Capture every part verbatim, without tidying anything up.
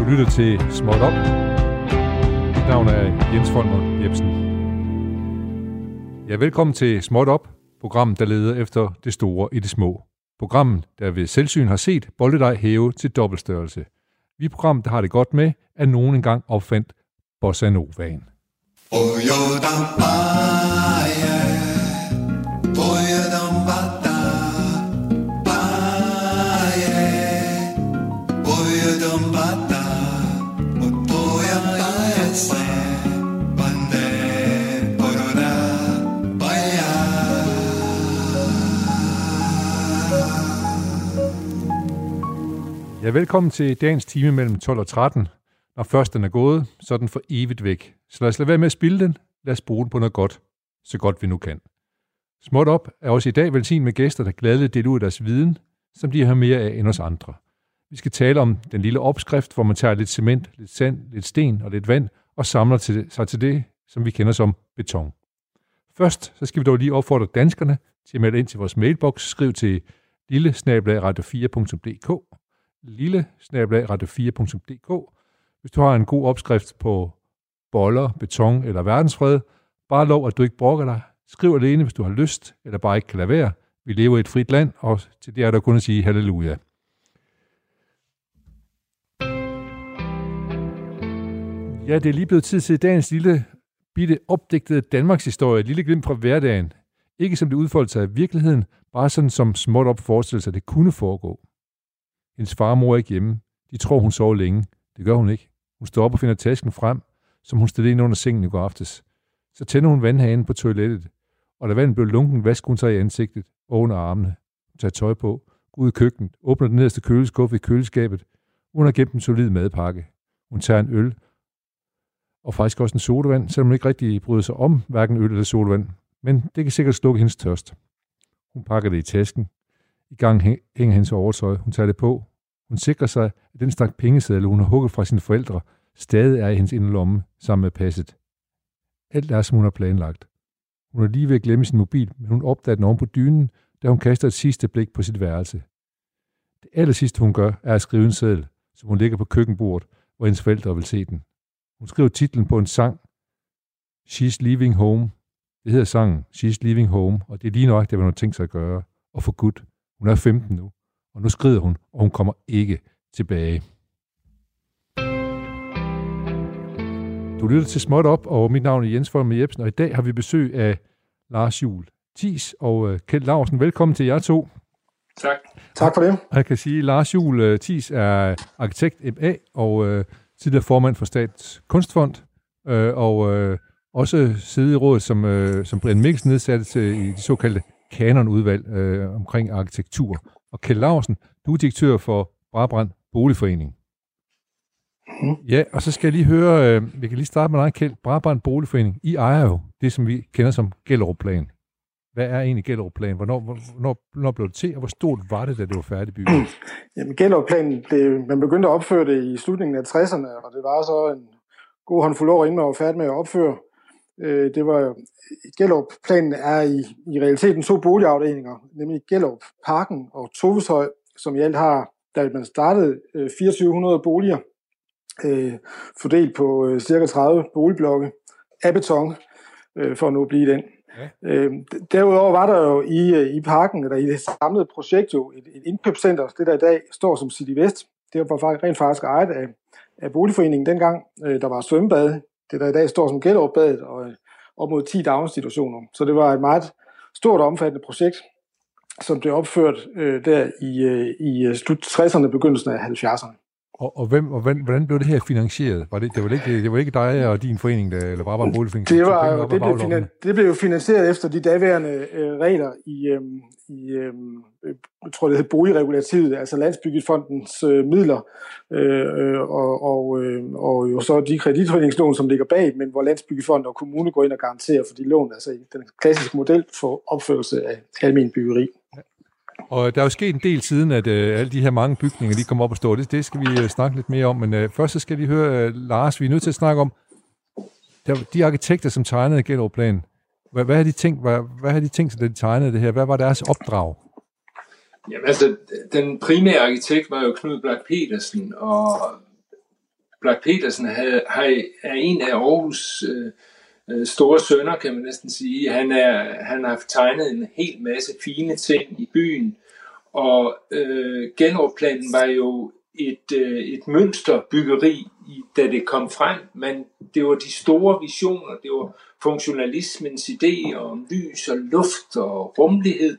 Du lytter til Småt Op. Mit navn er Jens Folmer Jebsen. Ja, velkommen til Småt Op, programmet, der leder efter det store i det små. Programmet, der ved selvsyn har set bolledej hæve til dobbeltstørrelse. Vi program, der har det godt med, at nogen engang opfandt bossa novaen. Ja, velkommen til dagens time mellem tolv og tretten. Når først den er gået, så er den for evigt væk. Så lad os lade være med at spilde den. Lad os bruge den på noget godt, så godt vi nu kan. Småt Op er også i dag velsignet med gæster, der gladeligt deler ud af deres viden, som de har mere af end os andre. Vi skal tale om den lille opskrift, hvor man tager lidt cement, lidt sand, lidt sten og lidt vand og samler til, sig til det, som vi kender som beton. Først så skal vi dog lige opfordre danskerne til at melde ind til vores mailbox. Skriv til lille snabel-a radio fire punktum d k lille snabel-a radio fire punktum d k Hvis du har en god opskrift på boller, beton eller verdensfred, bare lov, at du ikke brokker dig. Skriv alene, hvis du har lyst, eller bare ikke kan lade være. Vi lever i et frit land, og til det er der kun at sige halleluja. Ja, det er lige blevet tid til dagens lille, bitte, opdigtede Danmarks historie. Et lille glimt fra hverdagen. Ikke som det udfoldte sig i virkeligheden, bare sådan som småt op forestillede sig, det kunne foregå. Hendes far og mor er ikke hjemme. De tror, hun sover længe. Det gør hun ikke. Hun står op og finder tasken frem, som hun stillede ind under sengen i går aftes. Så tænder hun vandhanen på toilettet, og da vandet blev lunken, vasker hun sig i ansigtet og under armene. Hun tager tøj på, går ud i køkkenet, åbner den nederste køleskuffe i køleskabet. Hun har gemt en solid madpakke. Hun tager en øl, og faktisk også en sodavand, selvom hun ikke rigtig bryder sig om hverken øl eller sodavand. Men det kan sikkert slukke hendes tørst. Hun pakker det i tasken. I gang hænger hendes overtøj. Hun tager det på. Hun sikrer sig, at den stak pengesedler, hun har hugget fra sine forældre, stadig er i hendes inderlomme sammen med passet. Alt er, som hun har planlagt. Hun er lige ved at glemme sin mobil, men hun opdager den oven på dynen, da hun kaster et sidste blik på sit værelse. Det aller sidste, hun gør, er at skrive en seddel, som hun lægger på køkkenbordet, hvor hendes forældre vil se den. Hun skriver titlen på en sang, She's Leaving Home. Det hedder sangen She's Leaving Home, og det er lige nøjagtigt, hvad hun har tænkt sig at gøre, og for godt. Hun er femten nu, og nu skrider hun, og hun kommer ikke tilbage. Du lytter til Småt Op, og mit navn er Jens Folmer Jebsen, og i dag har vi besøg af Lars Juhl Thiis og Kjeld Laursen. Velkommen til jer to. Tak. Tak for det. Jeg kan sige, at Lars Juhl Thiis er arkitekt M A og tidligere formand for Statens Kunstfond, og også sidder i rådet, som, som Brian Mikkelsen nedsatte til i de såkaldte kanonudvalg øh, omkring arkitektur. Og Kjeld Laursen, du er direktør for Brabrand Boligforening. Mm. Ja, og så skal jeg lige høre, øh, jeg kan lige starte med dig, Kjeld. Brabrand Boligforening, I ejer jo det, som vi kender som Gellerupplanen. Hvad er egentlig Gellerupplanen? Hvornår, hvornår, hvornår blev det til, og hvor stort var det, da det var færdigbygget? Jamen Gellerupplanen, det, man begyndte at opføre det i slutningen af tresserne, og det var så en god håndfuld år, inden man var færdig med at opføre. Det var Gellerup-planen er i, i realiteten to boligafdelinger, nemlig Gellerup Parken og Toveshøj, som i alt har, da man startede, to tusind fire hundrede boliger, øh, fordelt på øh, ca. tredive boligblokke af beton, øh, for at nu blive den. Ja. Øh, derudover var der jo i, i parken, eller i det samlede projekt, jo et, et indkøbscenter, det der i dag står som City Vest. Det var rent faktisk ejet af, af boligforeningen dengang, øh, der var svømmebad. Det der i dag står som Gellerupbadet og op mod ti daginstitutioner. Så det var et meget stort og omfattende projekt, som blev opført øh, der i, øh, i slut tresserne, begyndelsen af halvfjerdserne. Og, og, hvem, og hvordan blev det her finansieret? Var det, det, var ikke, det var ikke dig og din forening, der, eller bare var boligforening? Det, var, det, blev finan, det blev finansieret efter de daværende øh, regler i, øh, i øh, jeg tror, det hed boligregulativet, altså Landsbyggefondens øh, midler, øh, og, og, øh, og jo så de kreditforeningslån, som ligger bag, men hvor Landsbyggefonden og kommune går ind og garanterer for de lån, altså den klassiske model for opførelse af almen byggeri. Og der er jo sket en del siden, at øh, alle de her mange bygninger, de kommer op og står. Det, det skal vi øh, snakke lidt mere om. Men øh, først så skal vi høre, øh, Lars, vi er nødt til at snakke om der, de arkitekter, som tegnede Gellerupplanen. Hvad, hvad har de tænkt, hvad, hvad har de tænkt sig, da de tegnede det her? Hvad var deres opdrag? Jamen altså, den primære arkitekt var jo Knud Blach Petersen, og Black Petersen havde, havde, er en af Aarhus øh, store sønner, kan man næsten sige. Han, er, han har tegnet en hel masse fine ting i byen, og øh, Gellerupplanen var jo et, øh, et mønsterbyggeri, i, da det kom frem, men det var de store visioner, det var funktionalismens idéer om lys og luft og rummelighed,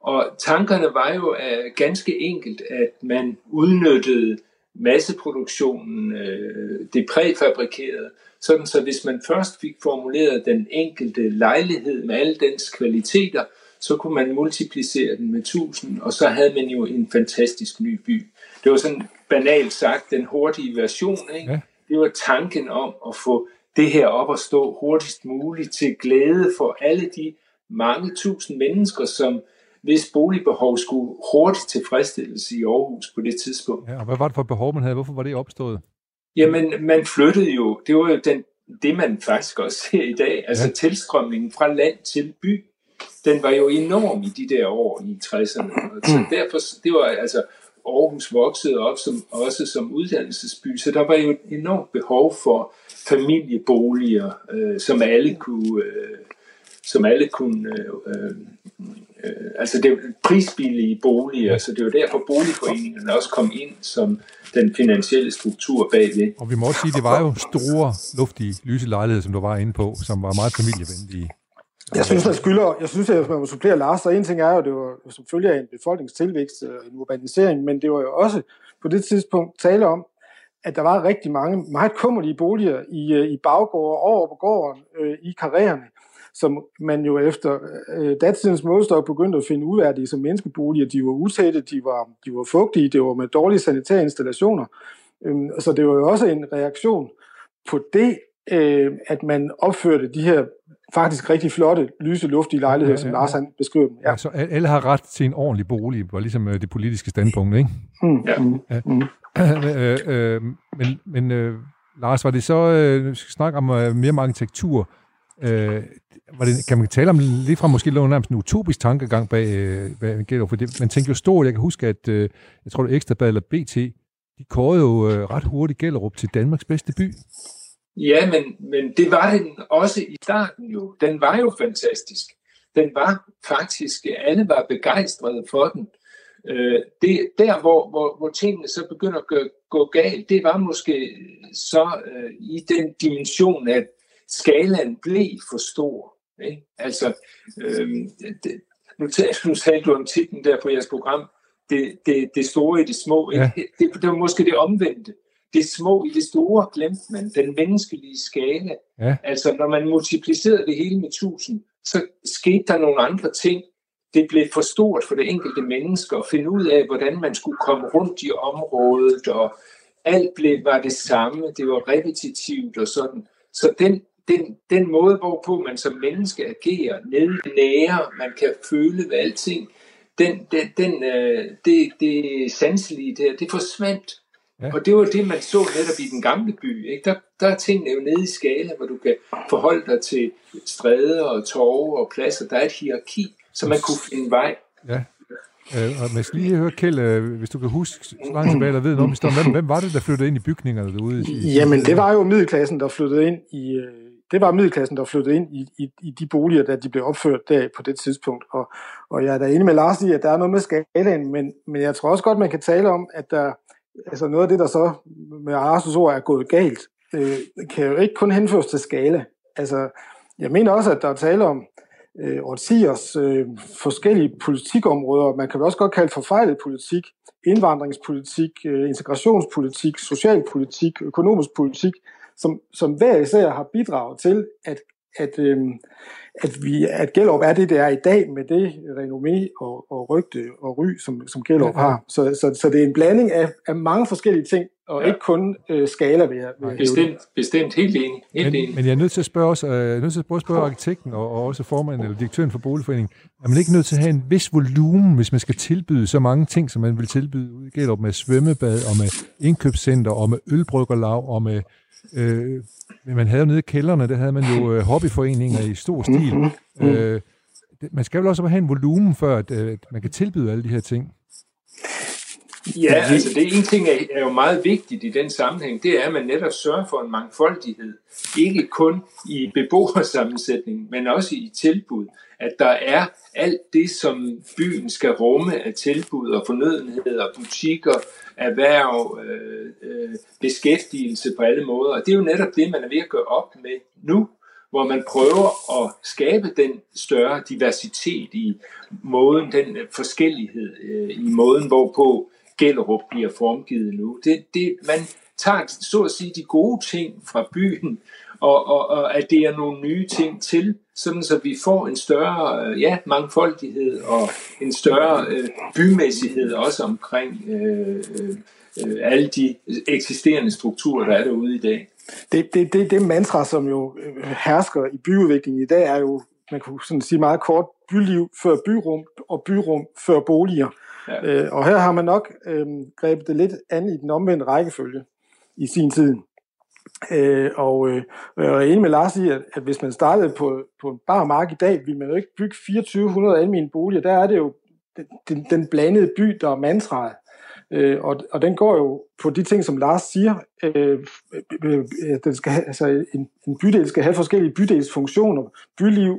og tankerne var jo øh, ganske enkelt, at man udnyttede masseproduktionen, øh, det præfabrikerede, sådan så hvis man først fik formuleret den enkelte lejlighed med alle dens kvaliteter, så kunne man multiplicere den med tusind, og så havde man jo en fantastisk ny by. Det var sådan banalt sagt den hurtige version, ikke? Ja. Det var tanken om at få det her op at stå hurtigst muligt til glæde for alle de mange tusind mennesker, som hvis boligbehov skulle hurtigt tilfredsstilles i Aarhus på det tidspunkt. Ja, og hvad var det for behov, man havde? Hvorfor var det opstået? Jamen, man flyttede jo. Det var jo den, det, man faktisk også ser i dag. Altså ja. Tilstrømningen fra land til by, den var jo enorm i de der år i tresserne. Så derfor, det var altså, Aarhus voksede op som, også som uddannelsesby, så der var jo et enormt behov for familieboliger, øh, som alle kunne... Øh, som alle kunne... Øh, øh, øh, altså, det var prisbillige boliger, så det var derfor boligforeningen også kom ind som den finansielle struktur bagved. Og vi må også sige, det var jo store, luftige, lyse lejligheder, som du var inde på, som var meget familievenlige. Jeg synes, man skylder, jeg synes, at man må supplere Lars, så en ting er jo, det var som følge af en befolkningstilvækst og en urbanisering, men det var jo også på det tidspunkt tale om, at der var rigtig mange meget kummerlige boliger i, i baggården, over på gården, øh, i karriererne, som man jo efter øh, datidens målestok begyndte at finde uværdige som menneskeboliger. De var utætte, de var, de var fugtige, det var med dårlige sanitære installationer. Øhm, så det var jo også en reaktion på det, øh, at man opførte de her faktisk rigtig flotte, lyse, luftige lejligheder, ja, som Lars han beskriver dem. Ja. Ja, så alle har ret til en ordentlig bolig, var ligesom det politiske standpunkt, ikke? Mm, ja. Mm, mm. øh, øh, men men øh, Lars, var det så, øh, vi skal snakke om øh, mere arkitektur, øh, var det, kan man tale om lige fra måske lå nærmest en utopisk tankegang bag, øh, bag Gellerup, for det, man tænkte jo stort, jeg kan huske, at øh, jeg tror, det Ekstra Bladet eller B T, de kårede jo øh, ret hurtigt Gellerup til Danmarks bedste by. Ja, men, men det var den også i starten jo. Den var jo fantastisk. Den var faktisk, alle var begejstrede for den. Øh, det, der, hvor, hvor, hvor tingene så begynder at gå, gå galt, det var måske så øh, i den dimension, at skalaen blev for stor. Ikke? Altså, øh, det, nu, t- nu talte du om titlen der på jeres program, det, det, det store i det små. Ikke? Ja. Det, det var måske det omvendte. Det små i det store glemte man, den menneskelige skala. Ja. Altså, når man multiplicerede det hele med tusind, så skete der nogle andre ting. Det blev for stort for det enkelte menneske at finde ud af, hvordan man skulle komme rundt i området, og alt blev, var det samme, det var repetitivt og sådan. Så den, den, den måde, hvorpå man som menneske agerer, nede nære, man kan føle ved alting, den, den, den, øh, det, det sanselige der, det forsvandt. Ja. Og det var det, man så netop i den gamle by. Ikke? Der, der er tingene jo nede i skala, hvor du kan forholde dig til stræder og torve og pladser. Der er et hierarki, så man kunne finde vej. Ja, øh, og man skal lige høre, Kjeld, øh, hvis du kan huske så langt tilbage, eller ved noget om historien, hvem, hvem var det, der flyttede ind i bygningerne derude? I, i, Jamen, det var jo middelklassen, der flyttede ind i... Øh... Det var middelklassen, der flyttede ind i, i, i de boliger, der de blev opført der på det tidspunkt. Og, og jeg er da enig med Lars i, at der er noget med skalaen, men, men jeg tror også godt, man kan tale om, at der, altså noget af det, der så med Arsus ord er gået galt, øh, kan jo ikke kun henføres til skala. Altså, jeg mener også, at der er tale om øh, årtiers øh, forskellige politikområder. Man kan også godt kalde forfejlet politik, indvandringspolitik, øh, integrationspolitik, socialpolitik, økonomisk politik, som, som hver især har bidraget til, at, at, øhm, at, vi, at Gellerup er det, det er i dag med det renommé og, og rygte og ry, som, som Gellerup ja, ja. har. Så, så, så det er en blanding af, af mange forskellige ting, og ja. ikke kun øh, skala ved at bestemt, bestemt, helt enig. Helt men, enig. Men jeg er nødt til at spørge, også, øh, nødt til at spørge arkitekten og, og også formanden eller direktøren for Boligforeningen, er man ikke nødt til at have en vis volumen, hvis man skal tilbyde så mange ting, som man vil tilbyde ude i Gellerup med svømmebad og med indkøbscenter og med ølbryggerlag og med Øh, men man havde jo nede i kælderne, der havde man jo øh, hobbyforeninger i stor stil. Mm-hmm. Øh, man skal jo også have en volumen, før at, øh, man kan tilbyde alle de her ting. Ja, altså det ene ting er, er jo meget vigtigt i den sammenhæng, det er, at man netop sørger for en mangfoldighed. Ikke kun i beboersammensætningen, men også i tilbud. At der er alt det, som byen skal rumme af tilbud og fornødenheder, butikker, erhverv, øh, øh, beskæftigelse på alle måder. Og det er jo netop det, man er ved at gøre op med nu, hvor man prøver at skabe den større diversitet i måden, den forskellighed øh, i måden, hvorpå Gellerup bliver formgivet nu. Det, det, man tager så at sige de gode ting fra byen, og, og, og at det er nogle nye ting til, sådan så vi får en større øh, ja, mangfoldighed og en større øh, bymæssighed også omkring øh, øh, alle de eksisterende strukturer, der er derude i dag. Det, det, det, det mantra, som jo hersker i byudviklingen i dag, er jo, man kunne sådan sige meget kort, byliv før byrum og byrum før boliger. Ja. Øh, og her har man nok øh, grebet det lidt an i den omvendte rækkefølge i sin tid. Øh, og øh, jeg er enig med Lars i, at, at hvis man startede på, på en bar mark i dag, ville man jo ikke bygge to tusind fire hundrede almene boliger. Der er det jo den, den blandede by, der er mantraet. Øh, og, og den går jo på de ting, som Lars siger. Øh, øh, den skal have, altså en, en bydel skal have forskellige bydelsfunktioner, byliv,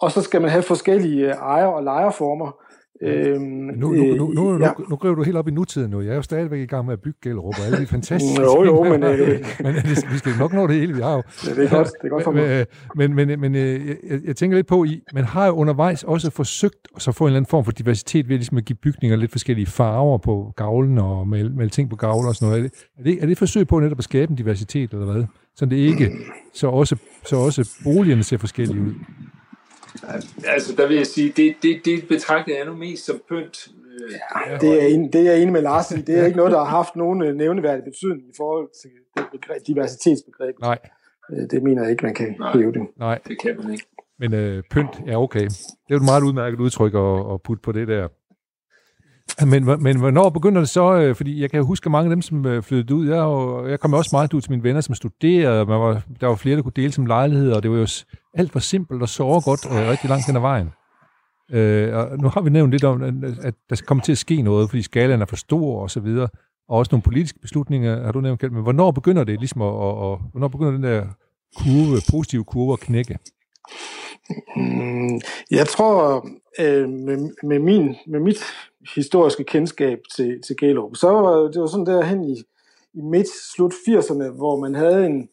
og så skal man have forskellige ejer- og lejerformer. Øh, nu, nu, nu, nu, ja. nu, nu griber du helt op i nutiden nu. Jeg er jo stadigvæk i gang med at bygge Gellerup, og alle de fantastiske jo, jo, men, øh, men vi skal nok nå det hele, vi har jo. Ja, det er godt, det er godt for mig. Men, men, men jeg, jeg tænker lidt på, I, man har jo undervejs også forsøgt at få en eller anden form for diversitet ved ligesom at give bygninger lidt forskellige farver på gavlen og male, male ting på gavler og sådan noget. Er det, er det, er det et forsøg på netop at skabe en diversitet, eller hvad? Så det ikke, så også, så også boligerne ser forskellige ud. Altså, der vil jeg sige, det, det, det betragter jeg nu mest som pynt. Ja, det er en, det er enig med Lars. Det er ikke noget, der har haft nogen nævneværdig betydning i forhold til begreb, diversitetsbegrebet. Nej. Det mener jeg ikke, man kan hæve det. Nej, det kan man ikke. Men øh, pynt er okay. Det er et meget udmærket udtryk at, at putte på det der. Men, men hvornår begynder det så? Fordi jeg kan huske mange af dem, som flyttede ud. Jeg, jeg kom også meget ud til mine venner, som studerede. Man var, der var flere, der kunne dele som lejligheder, og det var jo alt for simpelt og såre godt og rigtig langt hen ad vejen. Øh, og nu har vi nævnt lidt om, at der kommer til at ske noget, fordi skalaen er for stor og så videre. Og også nogle politiske beslutninger, har du nævnt, men hvornår begynder det ligesom, at, og, og hvornår begynder den der kurve, positive kurve at knække? Jeg tror, øh, med, med, min, med mit historiske kendskab til, til Gellerup, så var det jo sådan der hen i, i midt-slut firserne, hvor man havde en,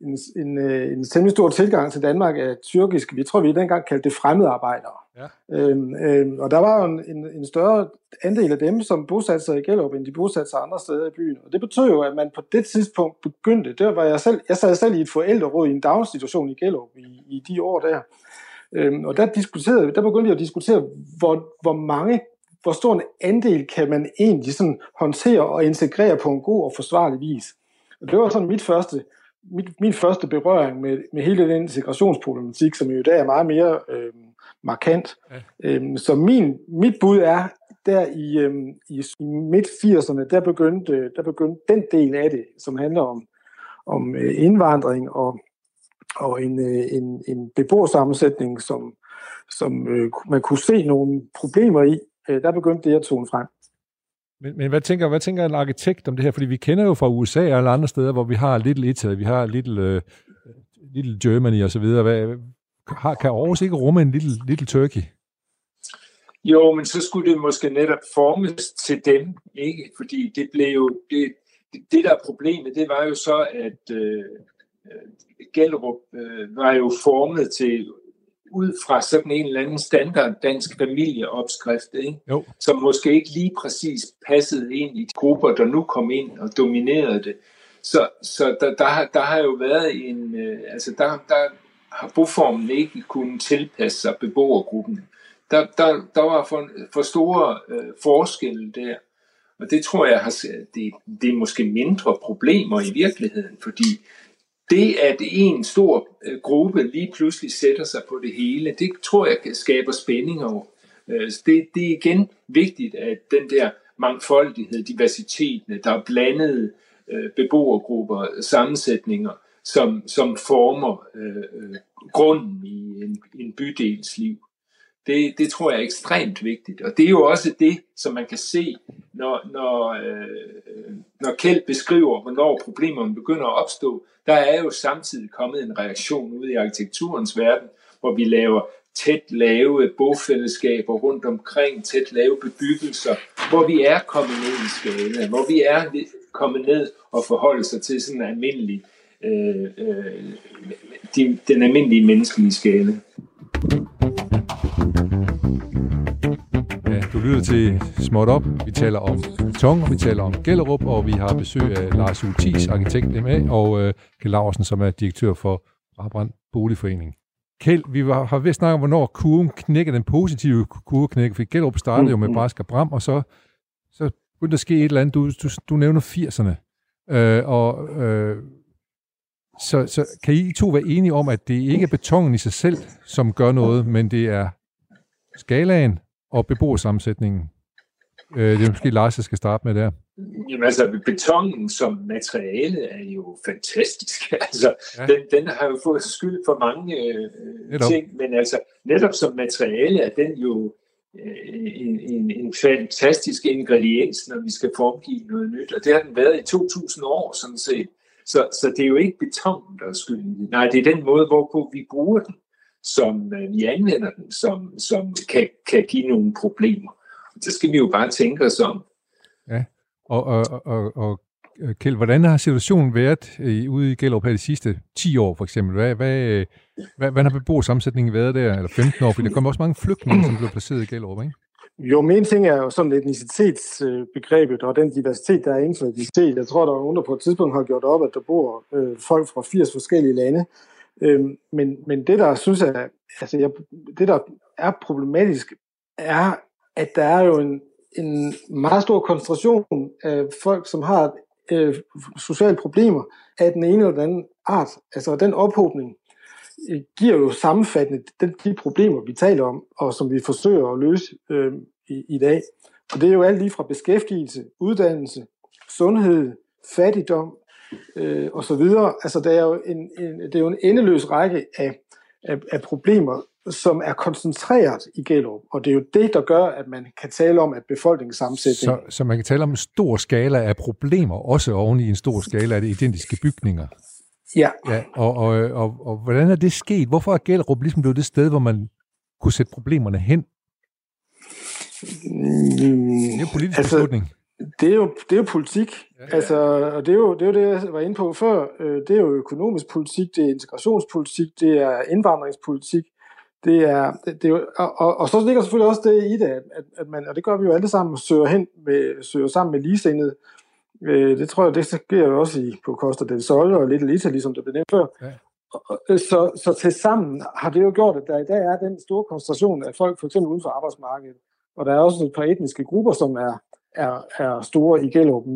en, en, en temmelig stor tilgang til Danmark af tyrkiske, vi tror vi dengang kaldte det fremmedarbejdere. Ja. Øhm, øhm, og der var jo en, en, en større andel af dem, som bosatte sig i Gellerup, end de bosatte sig andre steder i byen. Og det betød jo, at man på det tidspunkt begyndte, det var jeg selv, jeg sad selv i et forældreråd i en daginstitution i Gellerup i, i de år der. Øhm, og der, diskuterede, der begyndte jeg at diskutere, hvor, hvor mange hvor stor en andel kan man egentlig sådan håndtere og integrere på en god og forsvarlig vis. Og det var sådan mit første, mit, min første berøring med, med hele den integrationsproblematik, som jo i dag er meget mere øh, markant. Ja. Øhm, så min, mit bud er, der i, øhm, i midt-firserne, der begyndte, der begyndte den del af det, som handler om, om øh, indvandring og, og en, øh, en, en beboersammensætning, som, som øh, man kunne se nogle problemer i, der begyndte det at tone frem. Men, men hvad, tænker, hvad tænker en arkitekt om det her? Fordi vi kender jo fra U S A og andre steder, hvor vi har Little Italy, vi har Little, uh, little Germany osv. Kan Aarhus ikke rumme en Little, little Turkey? Jo, men så skulle det måske netop formes til dem, ikke? Fordi det blev jo... Det, det der problemet, det var jo så, at øh, Gellerup øh, var jo formet til... ud fra sådan en eller anden standard dansk familieopskrift, ikke? Jo. Som måske ikke lige præcis passede ind i de grupper, der nu kom ind og dominerede det. Så, så der, der, har, der har jo været en... Øh, altså der, der har boformen ikke kunnet tilpasse sig beboergruppen. Der, der, der var for, for store øh, forskelle der. Og det tror jeg, har, det, det er måske mindre problemer i virkeligheden, fordi... Det, at en stor gruppe lige pludselig sætter sig på det hele, det tror jeg skaber spændinger. Det, det er igen vigtigt, at den der mangfoldighed, diversiteten, der er blandede beboergrupper, sammensætninger, som, som former øh, grunden i en, en bydels liv. Det, det tror jeg er ekstremt vigtigt, og det er jo også det, som man kan se, når, når, øh, når Kjeld beskriver, hvornår problemerne begynder at opstå. Der er jo samtidig kommet en reaktion ude i arkitekturens verden, hvor vi laver tæt lave bofællesskaber rundt omkring, tæt lave bebyggelser, hvor vi er kommet ned i skala, hvor vi er kommet ned og forholde sig til sådan en almindelig, øh, øh, de, den almindelige menneskelige skala. Du lytter til Småt Op. Vi taler om beton, og vi taler om Gellerup, og vi har besøg af Lars U. Thiis, arkitekt M A, og øh, Kjeld Laursen, som er direktør for Brabrand Boligforening. Kjeld, vi var, har vist snakket om, hvornår kurven knækker, den positive kurve knækker, for Gellerup startede jo med brask og bram, og så, så begyndte der at ske et eller andet. Du, du, du nævner firserne. Øh, og, øh, så, så kan I to være enige om, at det ikke er betongen i sig selv, som gør noget, men det er skalaen og beboersammensætningen? Øh, det er måske Lars, jeg skal starte med der. Jamen altså, betongen som materiale er jo fantastisk. Altså, ja. den, den har jo fået skyld for mange øh, ting, men altså, netop som materiale er den jo øh, en, en, en fantastisk ingrediens, når vi skal formgive noget nyt. Og det har den været i to tusind år, sådan set. Så, så det er jo ikke betongen, der er skyldig. Nej, det er den måde, hvorpå vi bruger den, som øh, vi anvender den, som, som kan, kan give nogle problemer. Så skal vi jo bare tænke os om. Ja, og, og, og, og Kjeld, hvordan har situationen været øh, ude i Gellerup her de sidste ti år, for eksempel? Hvad, hvad, øh, hvad, hvad har beboersammensætningen været der, eller femten år? For der kommer også mange flygtninge, som blev placeret i Gellerup, ikke? Jo, min ting er jo sådan etnicitetsbegrebet, og den diversitet, der er inden for etnicitet. Jeg tror, der er nogen, på et tidspunkt har gjort op, at der bor øh, folk fra firs forskellige lande. Øhm, men, men det, der synes er, altså, jeg, det, der er problematisk, er, at der er jo en, en meget stor koncentration af folk, som har øh, sociale problemer af den ene eller den anden art. Altså den ophobning øh, giver jo sammenfattende de, de problemer, vi taler om, og som vi forsøger at løse øh, i, i dag. Og det er jo alt lige fra beskæftigelse, uddannelse, sundhed, fattigdom, Øh, og så videre. Altså, det er jo en, en, det er jo en endeløs række af, af, af problemer, som er koncentreret i Gellerup, og det er jo det, der gør, at man kan tale om, at befolkningssammensætningen... Så, så man kan tale om en stor skala af problemer, også oven i en stor skala af de identiske bygninger. Ja. ja og, og, og, og, og hvordan er det sket? Hvorfor er Gellerup ligesom blevet det sted, hvor man kunne sætte problemerne hen? Mm, det er jo politisk altså, beslutning. Det er, jo, det er jo politik, ja, ja. Altså, og det er, jo, det er jo det, jeg var inde på før. Det er jo økonomisk politik, det er integrationspolitik, det er indvandringspolitik, det er, det er jo, og, og, og så ligger selvfølgelig også det i det, at, at man, og det gør vi jo alle sammen, søger, hen med, søger sammen med ligesindede. Det tror jeg, det sker jo også i, på Costa del Sol og lidt Lita, ligesom det blev nævnt før. Ja. Så, så til sammen har det jo gjort, at der i dag er den store koncentration af folk, for eksempel uden for arbejdsmarkedet, og der er også et par etniske grupper, som er Er, er store i Gellerup.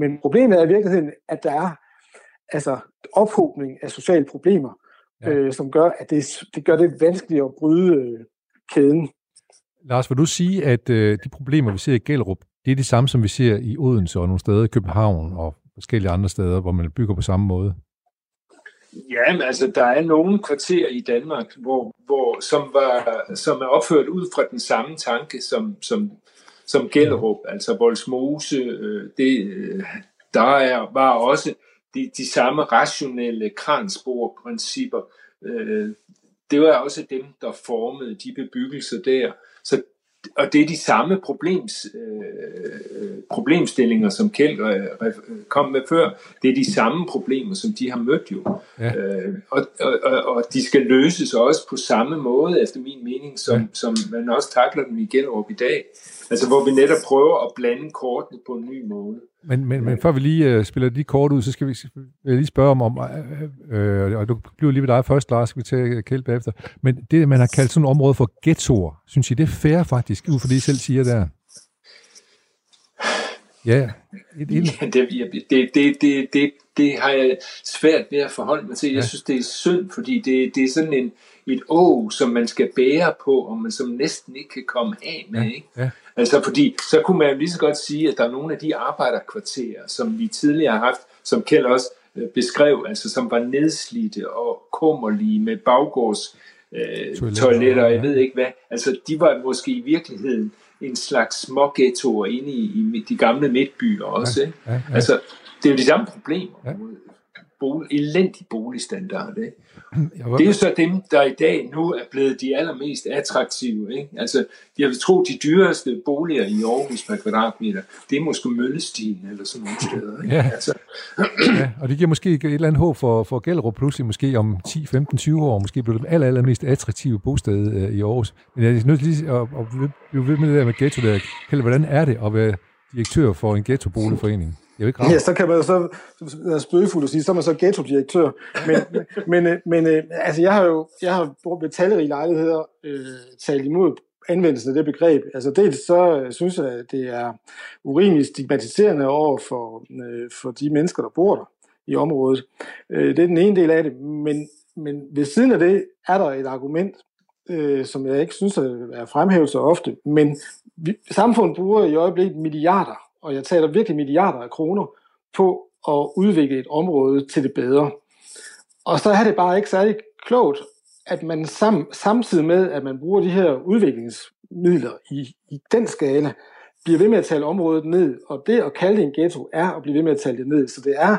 Men problemet er i virkeligheden, at der er altså ophobning af sociale problemer, ja. øh, som gør, at det, det gør det vanskeligt at bryde øh, kæden. Lars, vil du sige, at øh, de problemer, vi ser i Gellerup, det er det samme, som vi ser i Odense og nogle steder i København og forskellige andre steder, hvor man bygger på samme måde? Jamen, altså, der er nogle kvarterer i Danmark, hvor, hvor, som, var, som er opført ud fra den samme tanke, som... som som Gellerup, altså Vollsmose, det, der er, var også de, de samme rationelle kransbord-principper. Det var også dem, der formede de bebyggelser der. Så, og det er de samme problems, øh, problemstillinger, som Kjeld kom med før. Det er de samme problemer, som de har mødt jo. Ja. Øh, og, og, og de skal løses også på samme måde, efter min mening, som, ja. som man også takler dem i Gellerup i dag. Altså, hvor vi netop prøver at blande kortene på en ny måde. Men, men, men før vi lige uh, spiller de kort ud, så skal vi lige spørge om, om øh, øh, og du bliver lige ved dig først, Lars, skal vi tage Kjeld bagefter. Men det, man har kaldt sådan et område for ghettoer, synes I, det er fair faktisk, ud fra det, I selv siger der? Ja, et, et. ja det, det, det, det, det, det har jeg svært ved at forholde mig til. Jeg ja. synes, det er synd, fordi det, det er sådan en, et å, som man skal bære på, og man som næsten ikke kan komme af med, ja. ikke? Ja. Altså fordi, så kunne man jo lige så godt sige, at der er nogle af de arbejderkvarterer, som vi tidligere har haft, som Kjeld også beskrev, altså som var nedslidte og kummerlige med baggårds øh, toiletter, toiletter, jeg ved ikke hvad. Altså, de var måske i virkeligheden en slags småghettoer inde i, i de gamle midtbyer også. Ja, ja, ja. Altså, det er jo de samme problemer. Ja. Bolig, elendig boligstandard. Ikke? Det er jo så dem, der i dag nu er blevet de allermest attraktive. Ikke? Altså, jeg vil tro, de dyreste boliger i Aarhus per kvadratmeter, det er måske Møllestien eller sådan nogle steder. Ikke? Ja. Altså. Ja, og det giver måske et eller andet håb for, for Gellerup pludselig, måske om ti, femten, tyve år, måske bliver det aller, allermest attraktive bosted øh, i Aarhus. Men jeg er nødt til lige at blive ved med det der med ghetto der. Kjeld, hvordan er det at være direktør for en ghetto-boligforening? Ja, så kan man så spøgefuldt sige, så er man så ghetto-direktør. Men, men, men altså, jeg har jo jeg har ved talrige lejligheder øh, talt imod anvendelsen af det begreb. Altså dels så synes jeg, at det er urimeligt stigmatiserende over for, øh, for de mennesker, der bor der i området. Øh, det er den ene del af det, men, men ved siden af det er der et argument, øh, som jeg ikke synes er fremhævet så ofte, men vi, samfundet bruger i øjeblikket milliarder, og jeg taler virkelig milliarder af kroner på at udvikle et område til det bedre. Og så er det bare ikke særlig klogt, at man sam, samtidig med, at man bruger de her udviklingsmidler i, i den skala, bliver ved med at tale området ned, og det at kalde det en ghetto er at blive ved med at tale det ned. Så det er,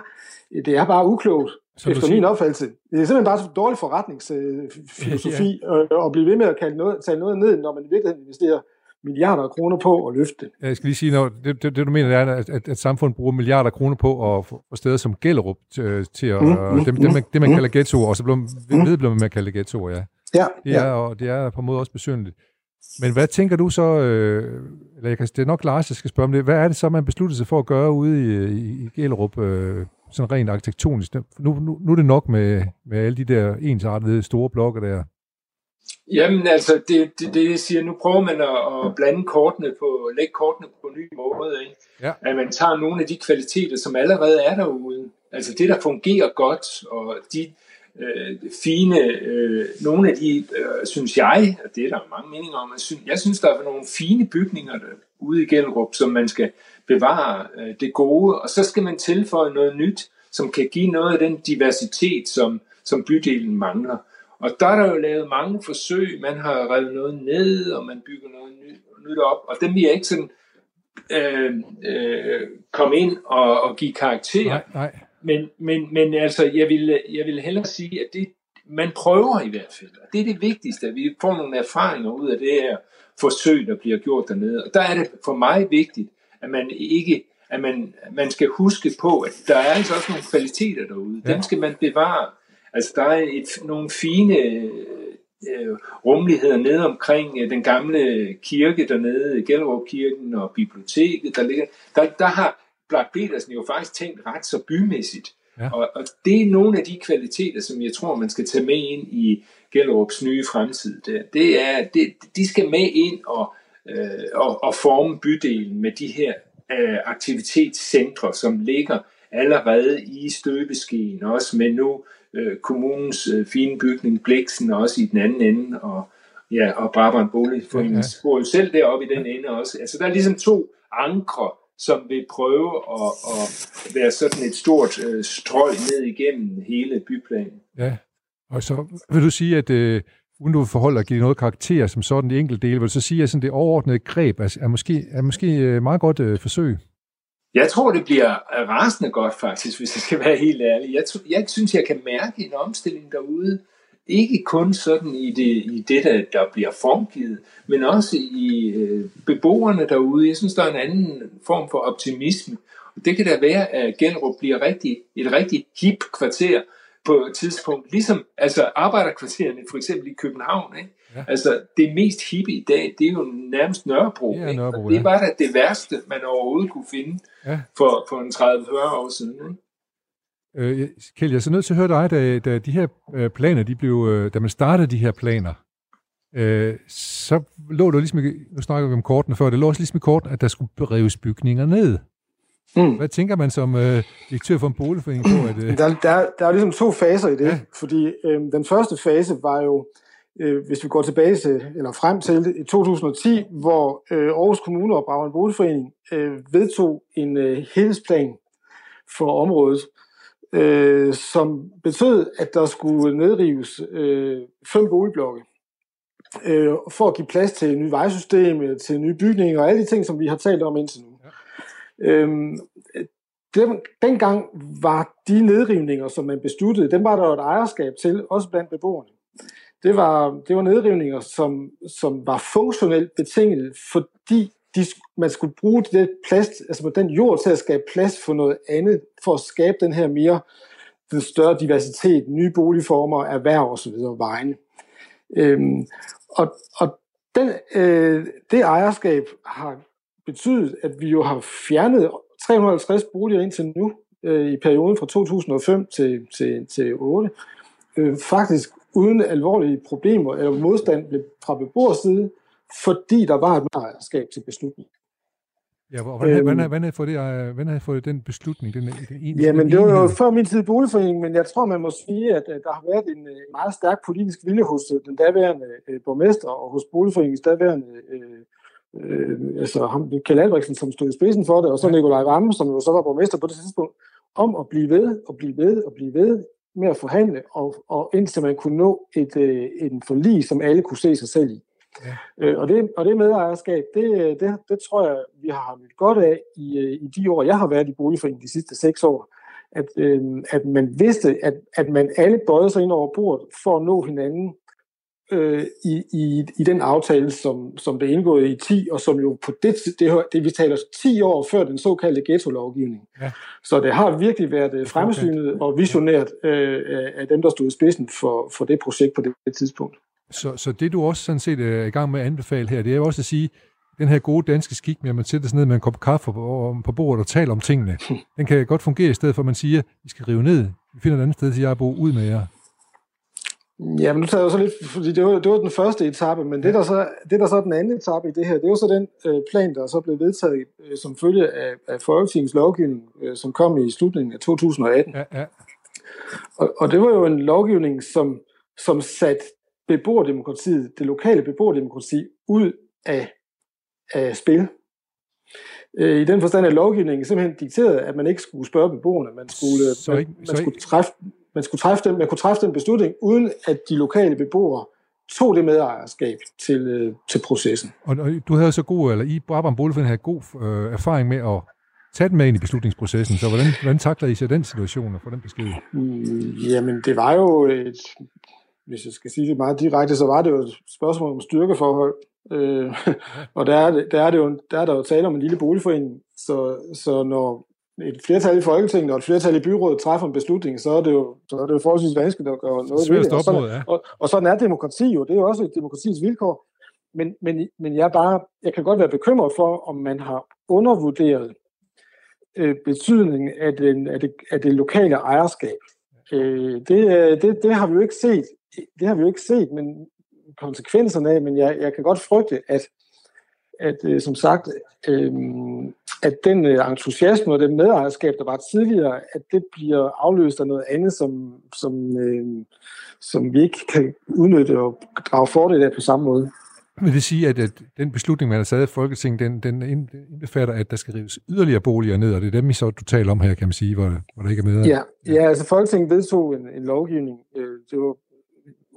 det er bare uklogt, så efter min opfattelse. Det er simpelthen bare så dårlig forretningsfilosofi ja, ja. At blive ved med at kalde noget, tale noget ned, når man i virkeligheden investerer milliarder af kroner på at løfte det. Jeg skal lige sige noget. Det, det, det du mener, er, at, at, at samfundet bruger milliarder af kroner på at få steder som Gellerup øh, til at... Mm, mm, dem, mm, det, man, det, man mm. kalder ghettoer, og så bliver man ved, bliver man kalder ghettoer, ja. Ja, det er, ja. Og det er på en måde også besynderligt. Men hvad tænker du så... Øh, eller jeg kan, det er nok Lars, jeg skal spørge om det. Hvad er det så, man besluttede sig for at gøre ude i, i, i Gellerup, øh, sådan rent arkitektonisk? Nu, nu, nu er det nok med, med alle de der ensartede store blokke der. Jamen altså, det, det, det siger, nu prøver man at, at blande kortene på, lægge kortene på en ny måde, ikke? Ja. At man tager nogle af de kvaliteter, som allerede er derude, altså det, der fungerer godt, og de øh, fine, øh, nogle af de, øh, synes jeg, og det er der mange meninger om, synes, jeg synes, der er nogle fine bygninger ude i Gellerup, som man skal bevare øh, det gode, og så skal man tilføje noget nyt, som kan give noget af den diversitet, som, som bydelen mangler. Og der er der jo lavet mange forsøg, man har revet noget ned, og man bygger noget nyt, nyt op, og dem vil jeg ikke sådan øh, øh, komme ind og, og give karakter. Nej, nej. Men, men, men altså, jeg vil, jeg vil hellere sige, at det, man prøver i hvert fald, og det er det vigtigste, at vi får nogle erfaringer ud af det her forsøg, der bliver gjort dernede. Og der er det for mig vigtigt, at man ikke, at man, man skal huske på, at der er altså også nogle kvaliteter derude. Ja. Dem skal man bevare. Altså, der er et, nogle fine øh, rummeligheder nede omkring øh, den gamle kirke dernede, Gellerupkirken og biblioteket, der ligger. Der, der har Black Petersen jo faktisk tænkt ret så bymæssigt. Ja. Og, og det er nogle af de kvaliteter, som jeg tror, man skal tage med ind i Gellerups nye fremtid. Det, det er, det, de skal med ind og, øh, og, og forme bydelen med de her øh, aktivitetscentre, som ligger allerede i støbeskeen også, men nu Øh, kommunens øh, fine bygning, Bliksen også i den anden ende, og, ja, og Brabrand Boligforeningen okay. bor jo selv deroppe i den ende også. Altså der er ligesom to ankre, som vil prøve at, at være sådan et stort øh, strøg ned igennem hele byplanen. Ja, og så vil du sige, at øh, uden du forholder at give noget karakter som sådan de enkelte dele, vil du så sige, at sådan det overordnede greb er, er, måske, er måske meget godt øh, forsøg? Jeg tror, det bliver rasende godt faktisk, hvis jeg skal være helt ærlig. Jeg, tror, jeg synes, jeg kan mærke en omstilling derude. Ikke kun sådan i det, i det der, der bliver formgivet, men også i øh, beboerne derude. Jeg synes, der er en anden form for optimisme. Og det kan da være, at Gellerup bliver rigtig, et rigtig hip kvarter på et tidspunkt. Ligesom altså arbejderkvartererne for eksempel i København, ikke? Ja. Altså, det mest hippe i dag, det er jo nærmest Nørrebro. Det, Nørrebro, ja. Det var da det værste, man overhovedet kunne finde ja. for, for en tredive fyrre år siden. Ikke? Øh, Kjeld, jeg er så nødt til at høre dig, da, da de her planer, de blev, da man startede de her planer, øh, så lå det ligesom, nu snakker vi om kortene før, det lå også ligesom i korten, at der skulle rives bygninger ned. Mm. Hvad tænker man som øh, direktør for en boligforening på? At, øh... der, der, der er ligesom to faser i det, ja. fordi øh, den første fase var jo, hvis vi går tilbage til, eller frem til i to tusind og ti, hvor Aarhus Kommune og Brabrand Boligforening vedtog en helhedsplan for området, øh, som betød, at der skulle nedrives øh, fem boligblokke, øh, for at give plads til nye vejsystemer, til nye bygninger og alle de ting, som vi har talt om indtil nu. Ja. Øhm, den, dengang var de nedrivninger, som man besluttede, dem var der jo et ejerskab til, også blandt beboerne. Det var, det var nedrivninger, som, som var funktionelt betinget, fordi de, man skulle bruge det plads, altså den jord til at skabe plads for noget andet, for at skabe den her mere, den større diversitet, nye boligformer, erhverv osv. vejene. Øhm, og og den, øh, det ejerskab har betydet, at vi jo har fjernet tre hundrede og halvtreds boliger indtil nu, øh, i perioden fra to tusind og fem til, til, til otte. Øh, faktisk uden alvorlige problemer eller modstand fra beboerside, fordi der var et ejerskab til beslutningen. Ja, og hvordan havde I fået, fået den beslutning? Den, den ene, ja, men det var jo før min tid i boligforeningen, men jeg tror, man må sige, at der har været en meget stærk politisk vilje hos den daværende borgmester og hos boligforeningens daværende, øh, øh, altså Kjeld Albrechtsen, som stod i spidsen for det, og så ja. Nikolaj Vammen, som jo så var borgmester på det tidspunkt, om at blive ved og blive ved og blive ved med at forhandle, og, og indtil man kunne nå et, øh, en forlig, som alle kunne se sig selv i. Ja. Øh, og, det, og det medejerskab, det, det, det tror jeg, vi har nyt godt af i, i de år, jeg har været i boligforeningen de sidste seks år, at, øh, at man vidste, at, at man alle bøjede sig ind over bordet for at nå hinanden øh, i, i, i den aftale, som, som blev indgået i ti, og som jo på det, det, det vi taler ti år før den såkaldte ghetto-lovgivning. Ja. Så det har virkelig været fremsynet og visionært øh, af dem, der stod i spidsen for, for det projekt på det, det tidspunkt. Så, så det, du også sådan set er i gang med at anbefale her, det er jo også at sige, den her gode danske skik med, at man sætter sig ned med en kop kaffe på, på bordet og taler om tingene, den kan godt fungere i stedet for, at man siger, vi skal rive ned, vi finder et andet sted til jer at bo, ud med jer. Ja, men nu tager jeg så lidt, fordi det var, det var den første etape, men det der, så, det der så er den anden etape i det her, det er jo så den øh, plan, der så blev vedtaget øh, som følge af, af Folketingets lovgivning, øh, som kom i slutningen af to tusind og atten. Ja, ja. Og, og det var jo en lovgivning, som, som satte beboerdemokratiet, det lokale beboerdemokrati, ud af, af spil. Øh, I den forstand er lovgivningen simpelthen dikteret, at man ikke skulle spørge beboerne, man skulle, så ikke, man, så man skulle træffe, man skulle træffe dem, man kunne træffe den beslutning, uden at de lokale beboere tog det medejerskab til, øh, til processen. Og, og du havde så god, eller I Brabrand Boligforening havde god øh, erfaring med at tage den med ind i beslutningsprocessen, så hvordan, hvordan takler I så den situation og får den besked? Mm, jamen, det var jo et... Hvis jeg skal sige det meget direkte, så var det jo et spørgsmål om styrkeforhold. Øh, og der er, der, er det jo, der er der jo tale om en lille boligforening, så, så når et flertal i Folketinget og et flertal i byrådet træffer en beslutning, så er det jo, så er det jo forholdsvis vanskeligt at gøre noget ved det. Og sådan, ja. og, og sådan er demokrati jo. Det er jo også et demokratiets vilkår. Men, men, men jeg, bare, jeg kan godt være bekymret for, om man har undervurderet øh, betydningen af, den, af, det, af det lokale ejerskab. Øh, det, det, det har vi jo ikke set. Det har vi jo ikke set, men konsekvenserne af, men jeg, jeg kan godt frygte, at, at øh, som sagt, øh, at den øh, entusiasme og den medejerskab, der var tidligere, at det bliver afløst af noget andet, som, som, øh, som vi ikke kan udnytte og drage fordel af på samme måde. Vil det sige, at, at den beslutning, man har taget i Folketinget, den, den indbefatter, at der skal rives yderligere boliger ned, og det er dem, I så, du taler om her, kan man sige, hvor, hvor der ikke er med? Ja, ja, altså Folketinget vedtog en, en lovgivning, øh, det var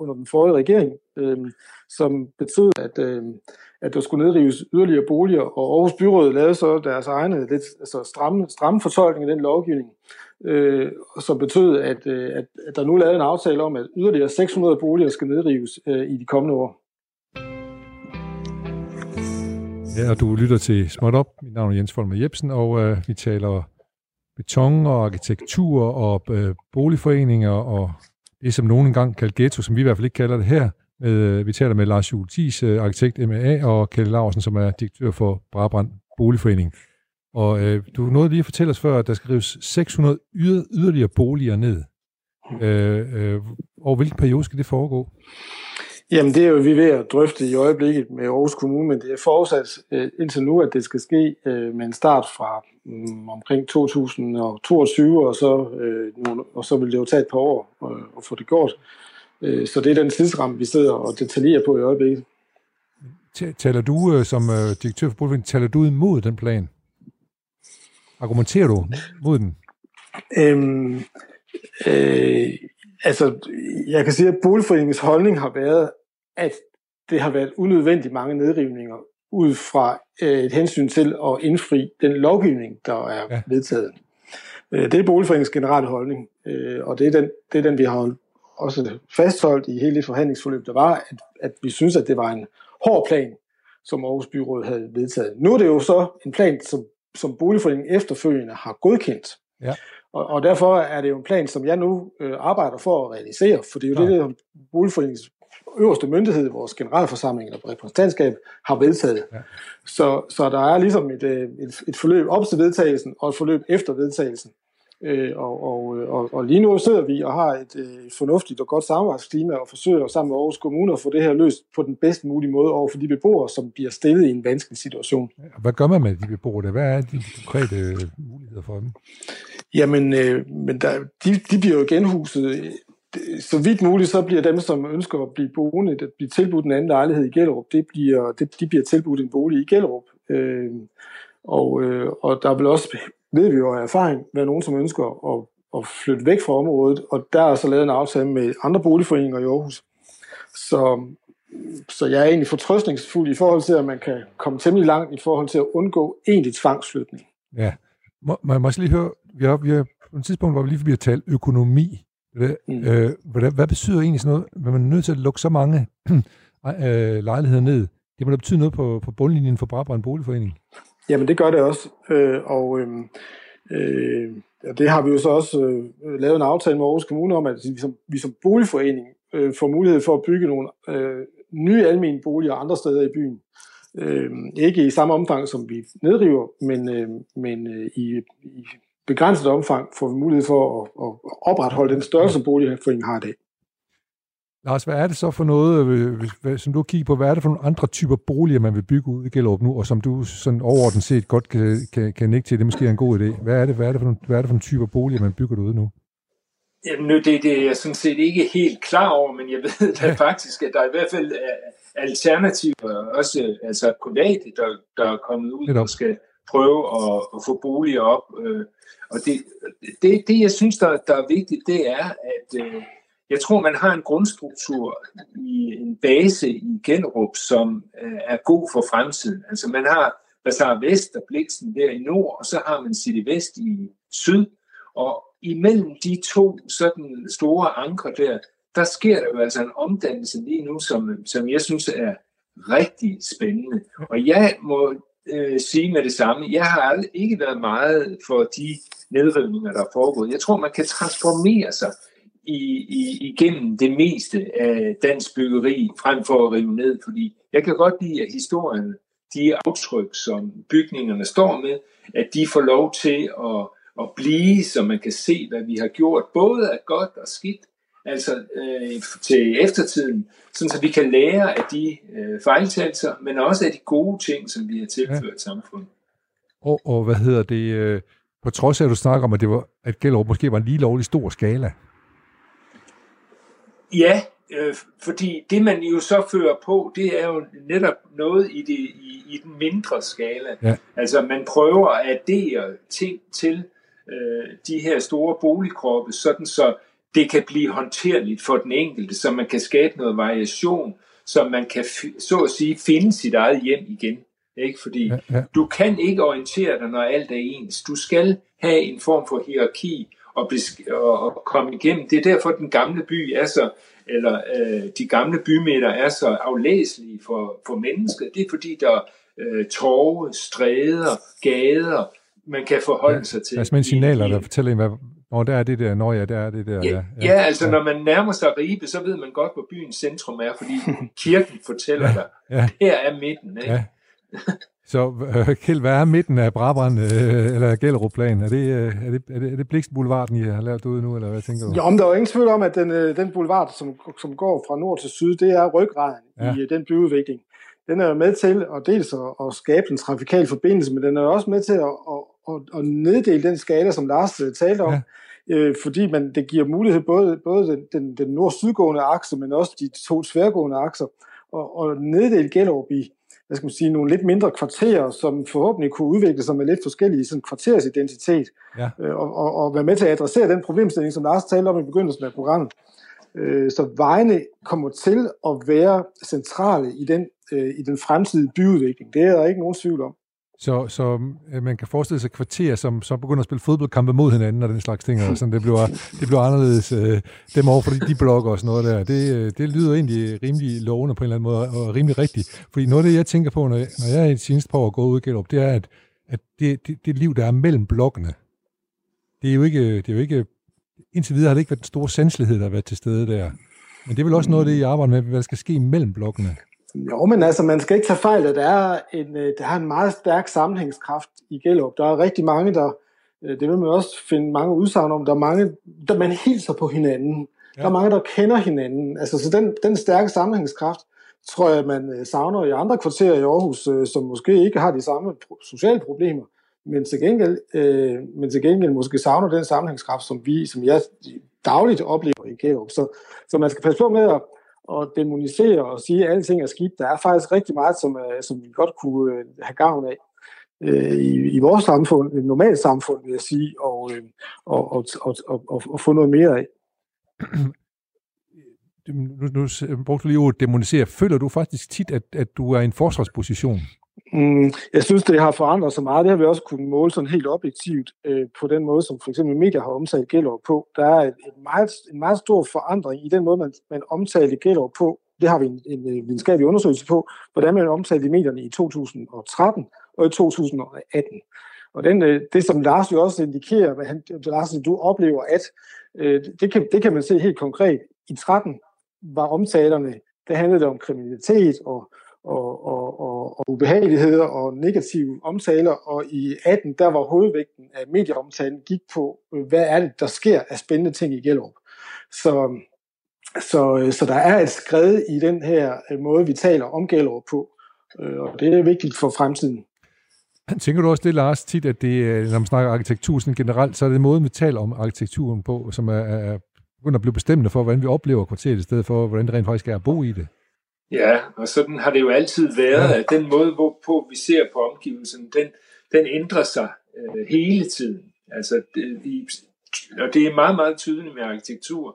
under den forrige regering, øh, som betød, at, øh, at der skulle nedrives yderligere boliger, og Aarhus Byråd lavede så deres egne lidt altså stramme, stramme fortolkning af den lovgivning, øh, som betød, at, øh, at, at der nu lavede en aftale om, at yderligere seks hundrede boliger skal nedrives øh, i de kommende år. Ja, og du lytter til Småt Op. Mit navn er Jens Folmer Jebsen, og øh, vi taler beton og arkitektur og øh, boligforeninger og det, som nogen engang kaldte ghetto, som vi i hvert fald ikke kalder det her. Med, vi taler med Lars Juhl Thiis, arkitekt M A, og Kjeld Laursen, som er direktør for Brabrand Boligforening. Og øh, du nåede lige at fortælle os før, at der skal rives seks hundrede yder, yderligere boliger ned. Øh, øh, og hvilken periode skal det foregå? Jamen, det er jo vi ved at drøfte i øjeblikket med Aarhus Kommune, men det er forudsat øh, indtil nu, at det skal ske øh, med en start fra øh, omkring to tusind og toogtyve, og så, øh, nu, og så vil det jo tage et par år at få det gjort. Øh, så det er den tidsramme, vi sidder og detaljerer på i øjeblikket. Taler du øh, som øh, direktør for Boligforeningen, taler du imod den plan? Argumenterer du mod den? Øhm, Øh, altså, jeg kan sige, at boligforeningens holdning har været, at det har været unødvendigt mange nedrivninger, ud fra øh, et hensyn til at indfri den lovgivning, der er ja. vedtaget. Øh, det er boligforeningens generelle holdning, øh, og det er, den, det er den, vi har også fastholdt i hele det forhandlingsforløb, der var, at, at vi synes, at det var en hård plan, som Aarhus Byråd havde vedtaget. Nu er det jo så en plan, som, som boligforeningen efterfølgende har godkendt. Ja. Og, og derfor er det jo en plan, som jeg nu øh, arbejder for at realisere, for det er jo ja. det, der boligforeningens øverste myndighed, vores generalforsamling eller repræsentantskab, har vedtaget. Ja. Så, så der er ligesom et, et, et forløb op til vedtagelsen, og et forløb efter vedtagelsen. Øh, og, og, og, og lige nu sidder vi og har et, et fornuftigt og godt samarbejdsklima, og forsøger sammen med Aarhus Kommune at få det her løst på den bedst mulige måde over for de beboere, som bliver stillet i en vanskelig situation. Hvad gør man med de beboere? Hvad er de konkrete muligheder for dem? Jamen, øh, men der, de, de bliver jo genhuset. Så vidt muligt, så bliver dem, som ønsker at blive boende, at blive tilbudt en anden lejlighed i Gellerup, det bliver, det, de bliver tilbudt en bolig i Gellerup. Øh, og, øh, og der vil også, ved vi jo af erfaring, være nogen, som ønsker at, at flytte væk fra området, og der er så lavet en aftale med andre boligforeninger i Aarhus. Så, så jeg er egentlig fortrøstningsfuld i forhold til, at man kan komme temmelig langt i forhold til at undgå egentlig tvangsflytning. Ja, må, må jeg også lige høre, vi har, vi har på et tidspunkt, hvor vi lige forbi at tale økonomi. Hvad, mm. øh, hvad, hvad betyder egentlig sådan noget, når man er nødt til at lukke så mange øh, lejligheder ned? Det må da betyde noget på, på bundlinjen for Brabrand Boligforening. Jamen det gør det også, øh, og øh, øh, det har vi jo så også øh, lavet en aftale med Aarhus Kommune om, at vi som, vi som boligforening øh, får mulighed for at bygge nogle øh, nye almene boliger andre steder i byen. Øh, ikke i samme omfang, som vi nedriver, men, øh, men øh, i... i begrænset omfang får vi mulighed for at, at opretholde den størrelse, som boligforeningen har i dag. Lars, hvad er det så for noget, som du kigger på, hvad er det for nogle andre typer boliger, man vil bygge ud i Gellerup nu, og som du sådan overordnet set godt kan, kan, kan nikke til, det måske er en god idé. Hvad er det, hvad er det for nogle, hvad er det for nogle typer boliger, man bygger derude nu? Jamen nu, det, det er jeg sådan set ikke helt klar over, men jeg ved da faktisk, at der i hvert fald er alternativer, også altså private, der, der er kommet ud og skal prøve at, at få boliger op. Og det, det, det jeg synes, der, der er vigtigt, det er, at øh, jeg tror, man har en grundstruktur i en base i Gellerup, som øh, er god for fremtiden. Altså man har Bazar Vest og Bliksen der i nord, og så har man City Vest i syd. Og imellem de to sådan store anker der, der sker der jo altså en omdannelse lige nu, som, som jeg synes er rigtig spændende. Og jeg må øh, sige med det samme, jeg har ikke været meget for de nedrivninger, der er foregået. Jeg tror, man kan transformere sig i, i, igennem det meste af dansk byggeri, frem for at rive ned, fordi jeg kan godt lide, at historien, de aftryk, som bygningerne står med, at de får lov til at, at blive, så man kan se, hvad vi har gjort, både af godt og skidt, altså øh, til eftertiden, sådan så vi kan lære af de øh, fejltagelser, men også af de gode ting, som vi har tilført ja. samfundet. Og, og hvad hedder det... Øh... På trods af, at du snakker om, at, det var, at Gellerup måske var en lige lovlig stor skala. Ja, øh, fordi det, man jo så fører på, det er jo netop noget i, det, i, i den mindre skala. Ja. Altså, man prøver at addere ting til øh, de her store boligkroppe, sådan så det kan blive håndterligt for den enkelte, så man kan skabe noget variation, så man kan, så at sige, finde sit eget hjem igen. Ikke? Fordi ja, ja. du kan ikke orientere dig, når alt er ens. Du skal have en form for hierarki og, besk- og, og komme igennem. Det er derfor, den gamle by er så, eller øh, de gamle bymidter er så aflæselige for, for mennesker. Det er fordi, der øh, torve, stræder, gader, man kan forholde ja, sig til. Altså med en signaler, der fortæller en, hvad... Nå, der er det der, nå ja, der er det der. Ja, ja, ja. ja altså ja. når man nærmer sig Ribe, så ved man godt, hvor byens centrum er, fordi kirken fortæller ja, dig, ja. her er midten, ikke? Ja. Så øh, Kjeld, hvad er midten af Brabrand øh, eller Gellerup-planen? Er det, øh, er det, er det, er det Bliksen Boulevarden, I har lavet ude nu, eller hvad tænker du? Jo, men der er jo ingen tvivl om, at den, øh, den boulevard, som, som går fra nord til syd, det er ryggraden ja. i øh, den byudvikling. Den er jo med til at dels at, at skabe en trafikal forbindelse, men den er jo også med til at, at, at, at neddele den skala, som Lars talte om, ja. øh, fordi man, det giver mulighed både, både den, den, den nord-sydgående akse, men også de to tværgående akser, og, og neddele Gellerup i hvad skal man sige, nogle lidt mindre kvarterer, som forhåbentlig kunne udvikle sig med lidt forskellige sådan, kvarterers identitet, ja. og, og, og være med til at adressere den problemstilling, som Lars talte om i begyndelsen af programmet. Så vejene kommer til at være centrale i den, i den fremtidige byudvikling. Det er der ikke nogen tvivl om. Så, så man kan forestille sig kvarterer, som så begynder at spille fodboldkampe mod hinanden og den slags ting. Og sådan. Det, bliver, det bliver anderledes øh, dem over, fordi de blokker og sådan noget der. Det, det lyder egentlig rimelig lovende på en eller anden måde, og rimelig rigtigt. Fordi noget af det, jeg tænker på, når jeg, når jeg er i sidste par år gået ud i Gellerup, det er, at, at det, det, det liv, der er mellem blokkene, det er jo ikke... Det er jo ikke indtil videre har det ikke været den store sanselighed, der har været til stede der. Men det er vel også noget af det, I arbejder med, hvad der skal ske mellem blokkene? Jo, men altså, man skal ikke tage fejl, at der er en, der er en meget stærk sammenhængskraft i Gellerup. Der er rigtig mange, der, det vil man også finde mange udsagn om, der er mange, der man hilser på hinanden. Ja. Der er mange, der kender hinanden. Altså, så den, den stærke sammenhængskraft, tror jeg, man savner i andre kvarterer i Aarhus, som måske ikke har de samme sociale problemer. Men til, gengæld, øh, men til gengæld måske savner den sammenhængskraft, som vi, som jeg dagligt oplever i Gellerup. Så, så man skal passe på med at, at demonisere og sige, at alting er skidt. Der er faktisk rigtig meget, som, er, som vi godt kunne have gavn af øh, i, i vores samfund, et normalt samfund, vil jeg sige, og, øh, og, og, og, og, og, og få noget mere af. Nu, nu brugte du lige ordet demonisere. Føler du faktisk tit, at, at du er i en forsvarsposition? Jeg synes, det har forandret sig meget. Det har vi også kunnet måle sådan helt objektivt øh, på den måde, som for eksempel medier har omtalt Gellerup på. Der er en meget, en meget stor forandring i den måde, man, man omtalte Gellerup på. Det har vi en, en videnskabelig undersøgelse på, hvordan man omtalte i medierne i to tusind og tretten og i to tusind og atten. Og den, øh, det, som Lars jo også indikerer, hvad han, Lars, du oplever, at øh, det, kan, det kan man se helt konkret. I tretten var omtalerne, der handlede om kriminalitet og Og, og, og, og ubehageligheder og negative omtaler, og i atten, der var hovedvægten af medieomtalen gik på, hvad er det, der sker af spændende ting i Gellerup. Så, så, så der er et skred i den her måde, vi taler om Gellerup på, og det er vigtigt for fremtiden. Tænker du også det, Lars, tit, at det, når man snakker arkitektur sådan generelt, så er det måden, vi taler om arkitekturen på, som er, er begyndt at blive bestemmende for, hvordan vi oplever kvarteret, i stedet for, hvordan det rent faktisk er at bo i det? Ja, og sådan har det jo altid været, at den måde, hvorpå vi ser på omgivelsen, den, den ændrer sig øh, hele tiden. Altså, det, vi, og det er meget, meget tydeligt med arkitektur.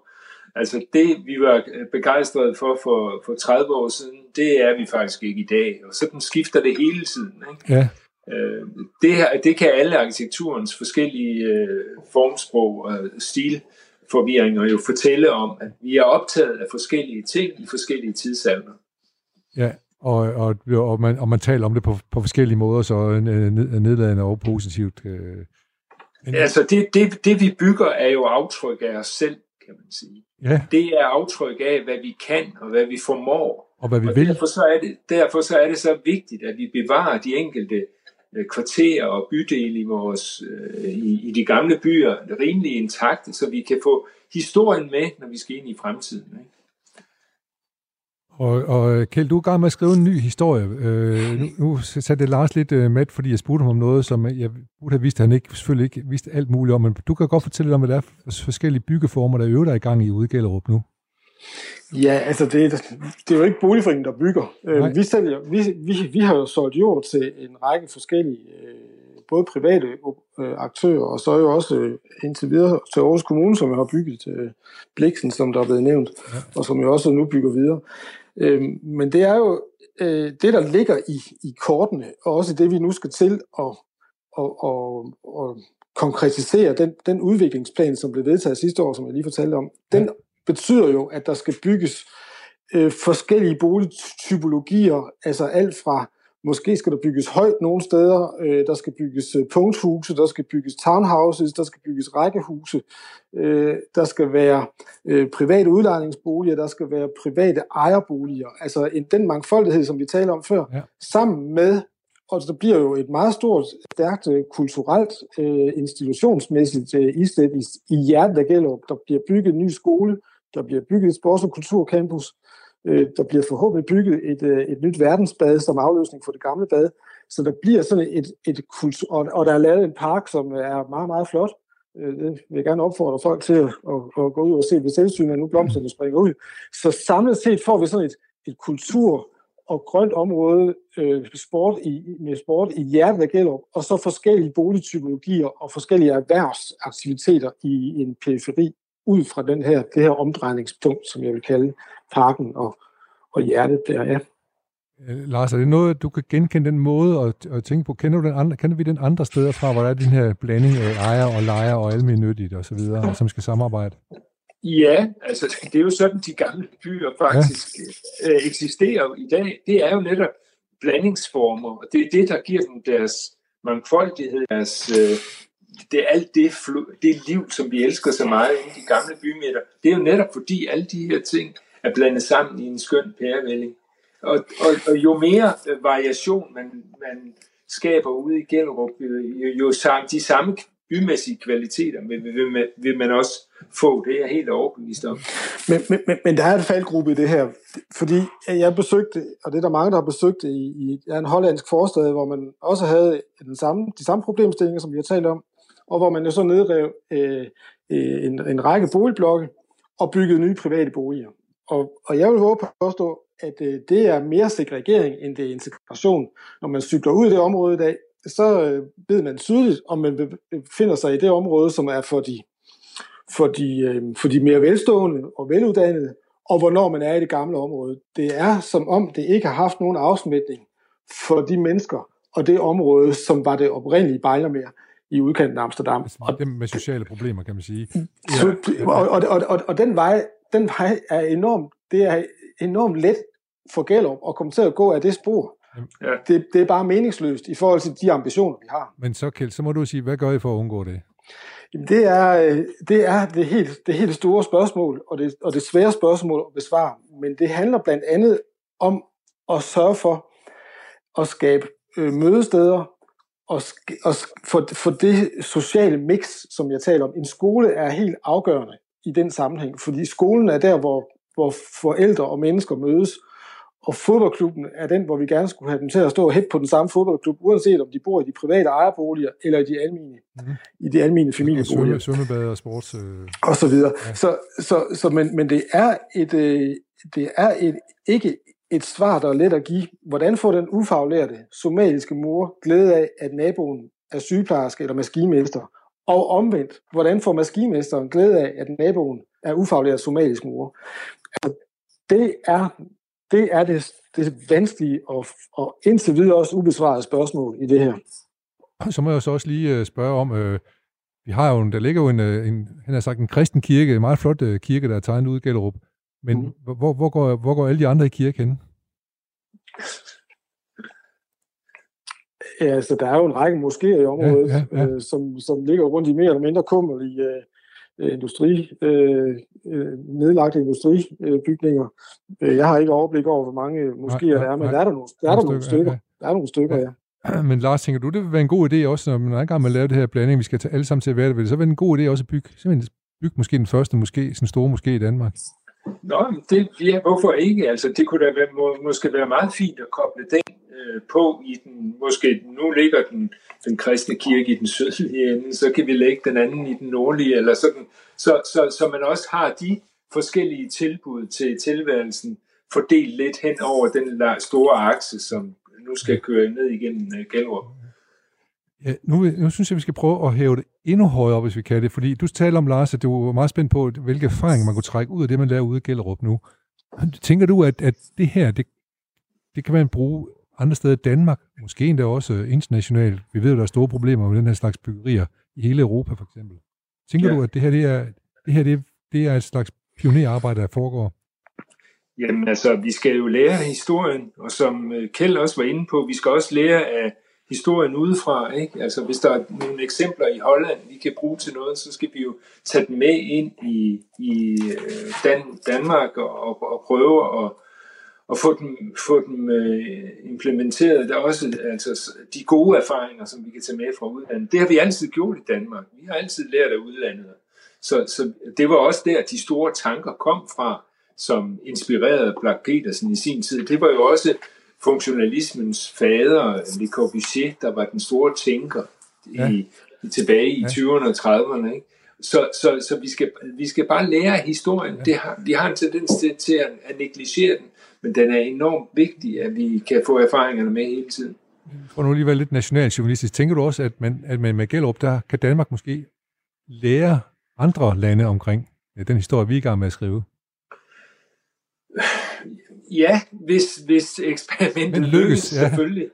Altså det, vi var begejstrede for, for for tredive år siden, det er vi faktisk ikke i dag. Og sådan skifter det hele tiden. Ikke? Ja. Øh, det, her, det kan alle arkitekturens forskellige øh, formsprog og stil. Forvirringer jo fortælle om, at vi er optaget af forskellige ting i forskellige tidsalder. Ja, og, og, og, man, og man taler om det på, på forskellige måder, så nedladende og positivt. Øh. Altså, det, det, det vi bygger er jo aftryk af os selv, kan man sige. Ja. Det er aftryk af, hvad vi kan, og hvad vi formår. Og hvad vi og vil. Derfor så, er det, derfor så er det så vigtigt, at vi bevarer de enkelte kvarterer og bydele i, vores, øh, i, i de gamle byer rimelig intakte, så vi kan få historien med, når vi skal ind i fremtiden. Ikke? Og, og Kjeld, du er i gang med at skrive en ny historie. Øh, nu, nu satte Lars lidt øh, med, fordi jeg spurgte ham om noget, som jeg burde have vidst, han ikke, selvfølgelig ikke vidste alt muligt om, men du kan godt fortælle lidt om, hvad der er forskellige byggeformer, der øver dig i gang i ude i Gellerup nu. Ja, altså det, det er jo ikke boligforeningen, der bygger. Øh, vi, sælger, vi, vi, vi har jo solgt jord til en række forskellige, øh, både private øh, aktører, og så jo også øh, indtil videre til Aarhus Kommune, som har bygget øh, Bliksen, som der er blevet nævnt, ja. Og som jo også nu bygger videre. Øh, men det er jo øh, det, der ligger i, i kortene, og også det, vi nu skal til at, at, at, at konkretisere den, den udviklingsplan, som blev vedtaget sidste år, som jeg lige fortalte om. Den betyder jo, at der skal bygges øh, forskellige boligtypologier, altså alt fra, måske skal der bygges højt nogle steder, øh, der skal bygges øh, punkthuse, der skal bygges townhouses, der skal bygges rækkehuse, øh, der skal være øh, private udlejningsboliger, der skal være private ejerboliger, altså en, den mangfoldighed, som vi talte om før, ja. Sammen med, og der bliver jo et meget stort, stærkt kulturelt, øh, institutionsmæssigt øh, islet i, i hjertet af Gellerup, der bliver bygget en ny skole, der bliver bygget et sports- og kulturcampus, øh, der bliver forhåbentlig bygget et, øh, et nyt verdensbad som afløsning for det gamle bad. Så der bliver sådan et, et kultur... Og, og der er lavet en park, som er meget, meget flot. Øh, det vil jeg gerne opfordre folk til at, at, at gå ud og se ved selvsyn, og nu blomsterne springer ud. Så samlet set får vi sådan et, et kultur- og grønt område øh, sport i, med sport i hjertet af Gellerup, og så forskellige boligtypologier og forskellige erhvervsaktiviteter i en periferi ud fra den her, det her omdrejningspunkt, som jeg vil kalde parken og, og hjertet der, ja. Lars, er det noget, du kan genkende den måde og, og tænke på? Kender, du den andre, kender vi den andre steder fra, hvor der er den her blanding af ejer og lejer og almennyttigt og så videre, som skal samarbejde? Ja, altså det er jo sådan, de gamle byer faktisk ja. øh, eksisterer i dag. Det er jo netop blandingsformer, og det er det, der giver dem deres mangfoldighed, deres, øh, det er alt det, fl- det liv, som vi elsker så meget i de gamle bymidter. Det er jo netop fordi alle de her ting er blandet sammen i en skøn pærevælling. Og, og, og jo mere øh, variation man, man skaber ude i Gellerup, øh, jo, jo sam, de samme bymæssige kvaliteter vil, vil, vil, vil man også få. Det er jeg helt overbevist om. Men, men, men, men der er et faldgruppe i det her, fordi jeg besøgte, og det er der mange, der har besøgt i, i en hollandsk forstad, hvor man også havde den samme, de samme problemstillinger, som vi har talt om, og hvor man jo så nedrev øh, en, en række boligblokke og byggede nye private boliger. Og, og jeg vil håbe at forstå, at øh, det er mere segregering, end det er integration. Når man cykler ud i det område i dag, så øh, ved man tydeligt, om man befinder sig i det område, som er for de, for, de, øh, for de mere velstående og veluddannede, og hvornår man er i det gamle område. Det er som om, det ikke har haft nogen afsmitning for de mennesker og det område, som var det oprindelige Bejlermere i udkanten af Amsterdam. Det med sociale problemer, kan man sige. Ja. Og, og, og, og, og den vej, den vej er enormt, det er enormt let for Gellerup at komme til at gå af det spor. Ja. Det, det er bare meningsløst i forhold til de ambitioner, vi har. Men så, Kjeld, så må du sige, hvad gør I for at undgå det? Jamen, det er det, er det, helt, det helt store spørgsmål, og det, og det svære spørgsmål at besvare. Men det handler blandt andet om at sørge for at skabe øh, mødesteder, og, og for, for det sociale mix, som jeg taler om. En skole er helt afgørende i den sammenhæng, fordi skolen er der, hvor, hvor forældre og mennesker mødes, og fodboldklubben er den, hvor vi gerne skulle have dem til at stå og hæppe på den samme fodboldklub, uanset om de bor i de private ejerboliger eller i de almene, mm. i de almene familieboliger. Og svømmebade og sports... Øh... Og så videre. Ja. Så, så, så, men men det er, et, øh, det er et, ikke et svar, der er let at give. Hvordan får den ufaglærte somaliske mor glæde af, at naboen er sygeplejerske eller maskinmester? Og omvendt, hvordan får maskinmesteren glæde af, at naboen er ufaglært somalisk mor? Altså, det er... Det er det, det vanskelige og, og indtil videre også ubesvarede spørgsmål i det her. Så må jeg så også lige spørge om, øh, vi har jo en, der ligger jo en, en, han har sagt, en kristen kirke, en meget flot kirke, der er tegnet ud i Gellerup. Men mm. hvor, hvor, går, hvor går alle de andre i kirke hen? Ja, altså, der er jo en række moskéer i området, ja, ja, ja. Øh, som, som ligger rundt i mere eller mindre kummerlige øh, industri, øh, nedlagte industribygninger. Jeg har ikke overblik over, hvor mange moskéer der er, men nej, der er der nogle, der er der nogle stykker. Ja, ja. Der er nogle stykker, ja. ja. Men Lars, tænker du, det vil være en god idé også, når man er i gang med at lave det her blanding, vi skal tage alle sammen til at være det, vil det så være en god idé også at bygge, simpelthen bygge måske den første moské, sådan store moské i Danmark? Nå, det, ja, hvorfor ikke? Altså, det kunne da være, må, måske være meget fint at koble den øh, på i den, måske nu ligger den, den kristne kirke i den sydlige ende, så kan vi lægge den anden i den nordlige, eller sådan, så, så, så man også har de forskellige tilbud til tilværelsen fordelt lidt hen over den der store akse, som nu skal køre ned igennem øh, Gellerup. Ja, nu, nu synes jeg, vi skal prøve at hæve det endnu højere op, hvis vi kan det, fordi du taler om, Lars, at du var meget spændt på, hvilke erfaringer man kunne trække ud af det, man lærer ude i Gellerup nu. Tænker du, at, at det her, det, det kan man bruge andre steder i Danmark, måske endda også internationalt? Vi ved, at der er store problemer med den her slags byggerier i hele Europa, for eksempel. Tænker ja. du, at det her, det er, det her det, det er et slags pionerarbejde, der foregår? Jamen altså, vi skal jo lære af historien, og som Kjeld også var inde på, vi skal også lære af historien udefra, ikke? Altså, hvis der er nogle eksempler i Holland, vi kan bruge til noget, så skal vi jo tage dem med ind i, i Dan- Danmark og, og, og prøve at og få dem, få dem øh, implementeret. Der er også altså, de gode erfaringer, som vi kan tage med fra udlandet. Det har vi altid gjort i Danmark. Vi har altid lært af udlandet. Så, så det var også der, de store tanker kom fra, som inspirerede Black Petersen i sin tid. Det var jo også funktionalismens fader, Le Corbusier, der var den store tænker i, ja. i, tilbage i ja. tyverne og trediverne. Ikke? Så, så, så vi, skal, vi skal bare lære historien. Ja. Det har, vi har en tendens til, til at negligere den, men den er enormt vigtig, at vi kan få erfaringerne med hele tiden. For nu lige være lidt nationaljournalistisk, tænker du også, at man, at man med Gellerup, der kan Danmark måske lære andre lande omkring den historie, vi er i gang med at skrive? Ja, hvis, hvis eksperimentet men lykkes, lykkes ja. Selvfølgelig.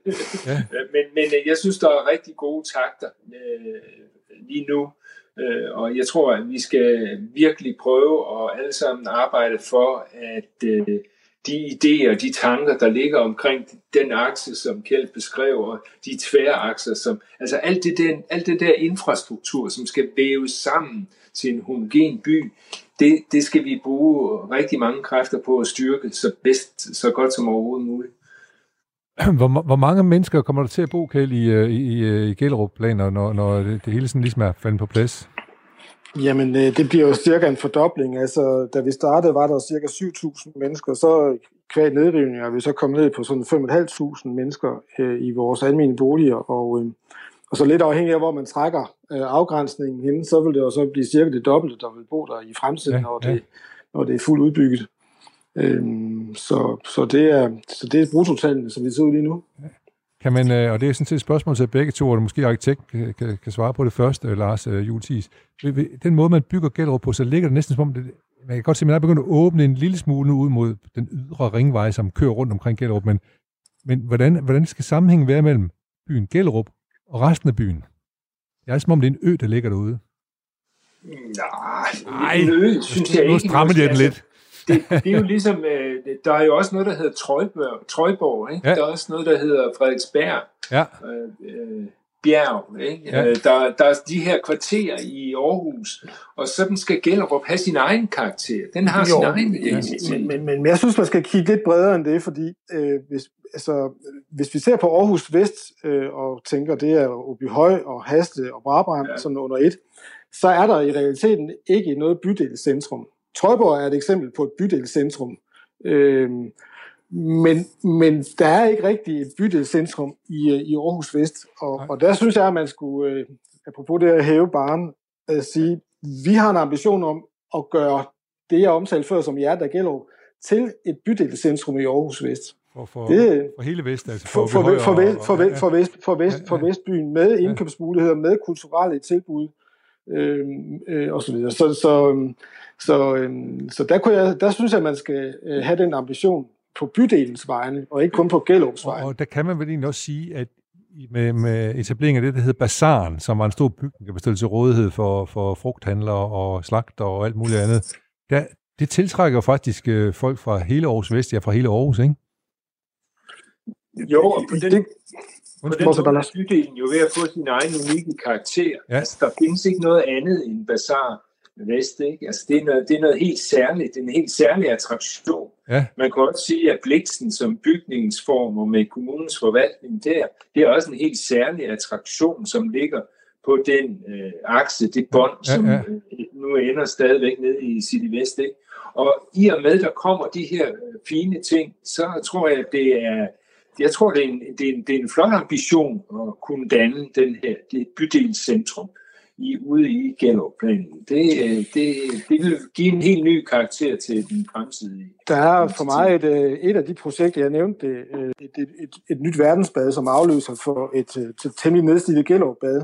Ja. men, men jeg synes, der er rigtig gode takter øh, lige nu, øh, og jeg tror, at vi skal virkelig prøve og alle sammen arbejde for, at øh, de idéer, de tanker, der ligger omkring den akse, som Kjeld beskrev, og de tværakser, som, altså alt det, der, alt det der infrastruktur, som skal væves sammen til en homogen by, det, det skal vi bruge rigtig mange kræfter på at styrke så bedst, så godt som overhovedet muligt. Hvor, hvor mange mennesker kommer der til at bo, Kjeld, i, i, i Gellerup-planer, når, når det, det hele sådan ligesom er faldet på plads? Jamen, det bliver jo cirka en fordobling. Altså, da vi startede, var der cirka syv tusind mennesker, så kvad nedrivninger er vi så kommet ned på sådan fem tusind fem hundrede mennesker øh, i vores almene boliger, og, øh, og så lidt afhængig af, hvor man trækker øh, afgrænsningen henne, så vil det jo så blive cirka det dobbelte, der vil bo der i fremtiden, ja, når, det, ja. når det er fuldt udbygget. Øh, så, så det er, så det er brutotallene, som vi ser ud lige nu. Ja. Kan man, og det er sådan set et spørgsmål til begge to, og måske arkitekt kan, kan svare på det første, Lars øh, Juhl Thies. Den måde, man bygger Gellerup på, så ligger det næsten som om, det, man kan godt se, man er begyndt at åbne en lille smule ud mod den ydre ringvej, som kører rundt omkring Gellerup, men, men hvordan, hvordan skal sammenhængen være mellem byen Gellerup og resten af byen? Det er som om, det er en ø, der ligger derude. Nej, en ø, synes jeg ikke. Nu strammer de den lidt. Det, det er jo ligesom, øh, der er jo også noget, der hedder Trøjborg, Trøjborg ikke? Ja. Der er også noget, der hedder Frederiksberg, ja. øh, Bjerg, ikke? Ja. Øh, der, der er de her kvarterer i Aarhus, og sådan skal Gellerup have sin egen karakter. Den har jo sin egen identitet. Ja. Men, men, men jeg synes, man skal kigge lidt bredere end det, fordi øh, hvis, altså, hvis vi ser på Aarhus Vest, øh, og tænker, det er Åbyhøj og Hasle og Brabrand, ja. Sådan under et, så er der i realiteten ikke noget bydelscentrum. Trøjborg er et eksempel på et bydelscentrum, øhm, men, men der er ikke rigtig et bydelscentrum i, i Aarhus Vest, og, og der synes jeg, at man skulle, øh, apropos det at hæve barren, øh, sige, vi har en ambition om at gøre det, jeg omtalte før som Hjertet af Gellerup, til et bydelscentrum i Aarhus Vest. For, for, det, for hele Vest, altså. For, for, for, for, for, for, vest, for, vest, for Vestbyen, med indkøbsmuligheder, med kulturelle tilbud, Øh, øh, og så videre. Så, så, så, øh, så der, kunne jeg, der synes jeg, at man skal øh, have den ambition på bydelens vegne, og ikke kun på Gellerups vegne. Og, og der kan man vel egentlig også sige, at med, med etablering af det, der hedder Bazaren, som var en stor bygning, der blev stillet til rådighed for, for frugthandlere og slagter og alt muligt andet, der, det tiltrækker faktisk øh, folk fra hele Aarhus Vest, ja, fra hele Aarhus, ikke? Jo, og på den... På den måde er bydelen jo ved at få sin egen unikke karakter. Ja. Altså, der findes ikke noget andet end Bazar Vest, ikke? Altså, det er noget, det er noget helt særligt. Det er en helt særlig attraktion. Ja. Man kan også sige, at Bliksen som bygningens form og med kommunens forvaltning der, det er også en helt særlig attraktion, som ligger på den øh, akse, det bånd, ja, ja. Som øh, nu ender stadigvæk nede i City Vest, ikke? Og i og med, der kommer de her øh, fine ting, så tror jeg, at det er... Jeg tror, det er, en, det, er en, det er en flot ambition at kunne danne den her, det bydelscentrum i, ude i Gellerup-planen. Det, det, det vil give en helt ny karakter til den fremtidige. Der er for mig et, et af de projekter, jeg nævnte, et, et, et, et nyt verdensbad, som afløser for et, et temmelig nedslidt Gellerup-bad.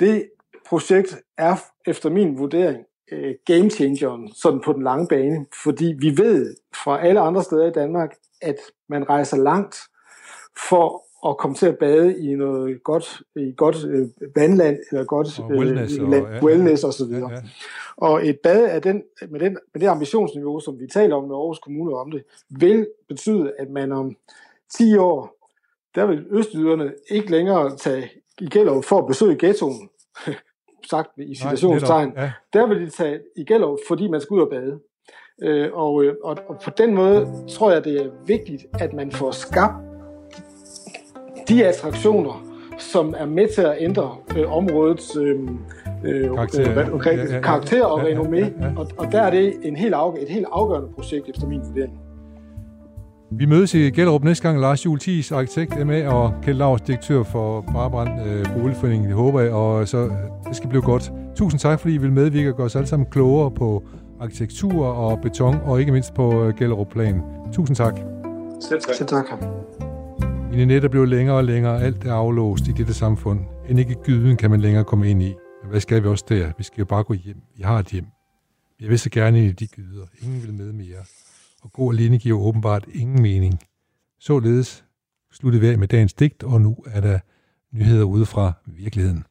Det projekt er, efter min vurdering, game-changeren sådan på den lange bane, fordi vi ved fra alle andre steder i Danmark, at man rejser langt for at komme til at bade i noget godt, i godt øh, vandland, eller godt og wellness, øh, land, og, ja, wellness og så videre. Ja, ja. Og et bade af den, med, den, med det ambitionsniveau, som vi taler om med Aarhus Kommune om det, vil betyde, at man om ti år, der vil østyderne ikke længere tage i Gellerup for at besøge ghettoen, sagt i situationstegn. Ja. Der vil de tage i Gellerup, fordi man skal ud og bade. Øh, og, og, og på den måde tror jeg, det er vigtigt, at man får skabt de attraktioner, som er med til at ændre øh, områdets øh, øh, karakter, øh, ja, ja, karakter og ja, ja, renommé, ja, ja, ja. Og, og der er det en helt afg- et helt afgørende projekt efter min vurdering. Vi mødes i Gellerup næste gang. Lars Juhl Thies, arkitekt M A og Kjeld Laursen, direktør for Brabrand øh, Boligforeningen, det håber jeg, og så det skal blive godt. Tusind tak, fordi I vil medvirke og gøre os alle sammen klogere på arkitektur og beton, og ikke mindst på Gellerup-planen. Tusind tak. Selv tak. Selv tak. Mine netter blev længere og længere. Alt er aflåst i dette samfund. End ikke gyden kan man længere komme ind i. Men hvad skal vi også der? Vi skal jo bare gå hjem. Vi har et hjem. Jeg vil så gerne ind i de gyder. Ingen vil med mere. Og gå alene giver åbenbart ingen mening. Således sluttede vi af med dagens digt, og nu er der nyheder ude fra virkeligheden.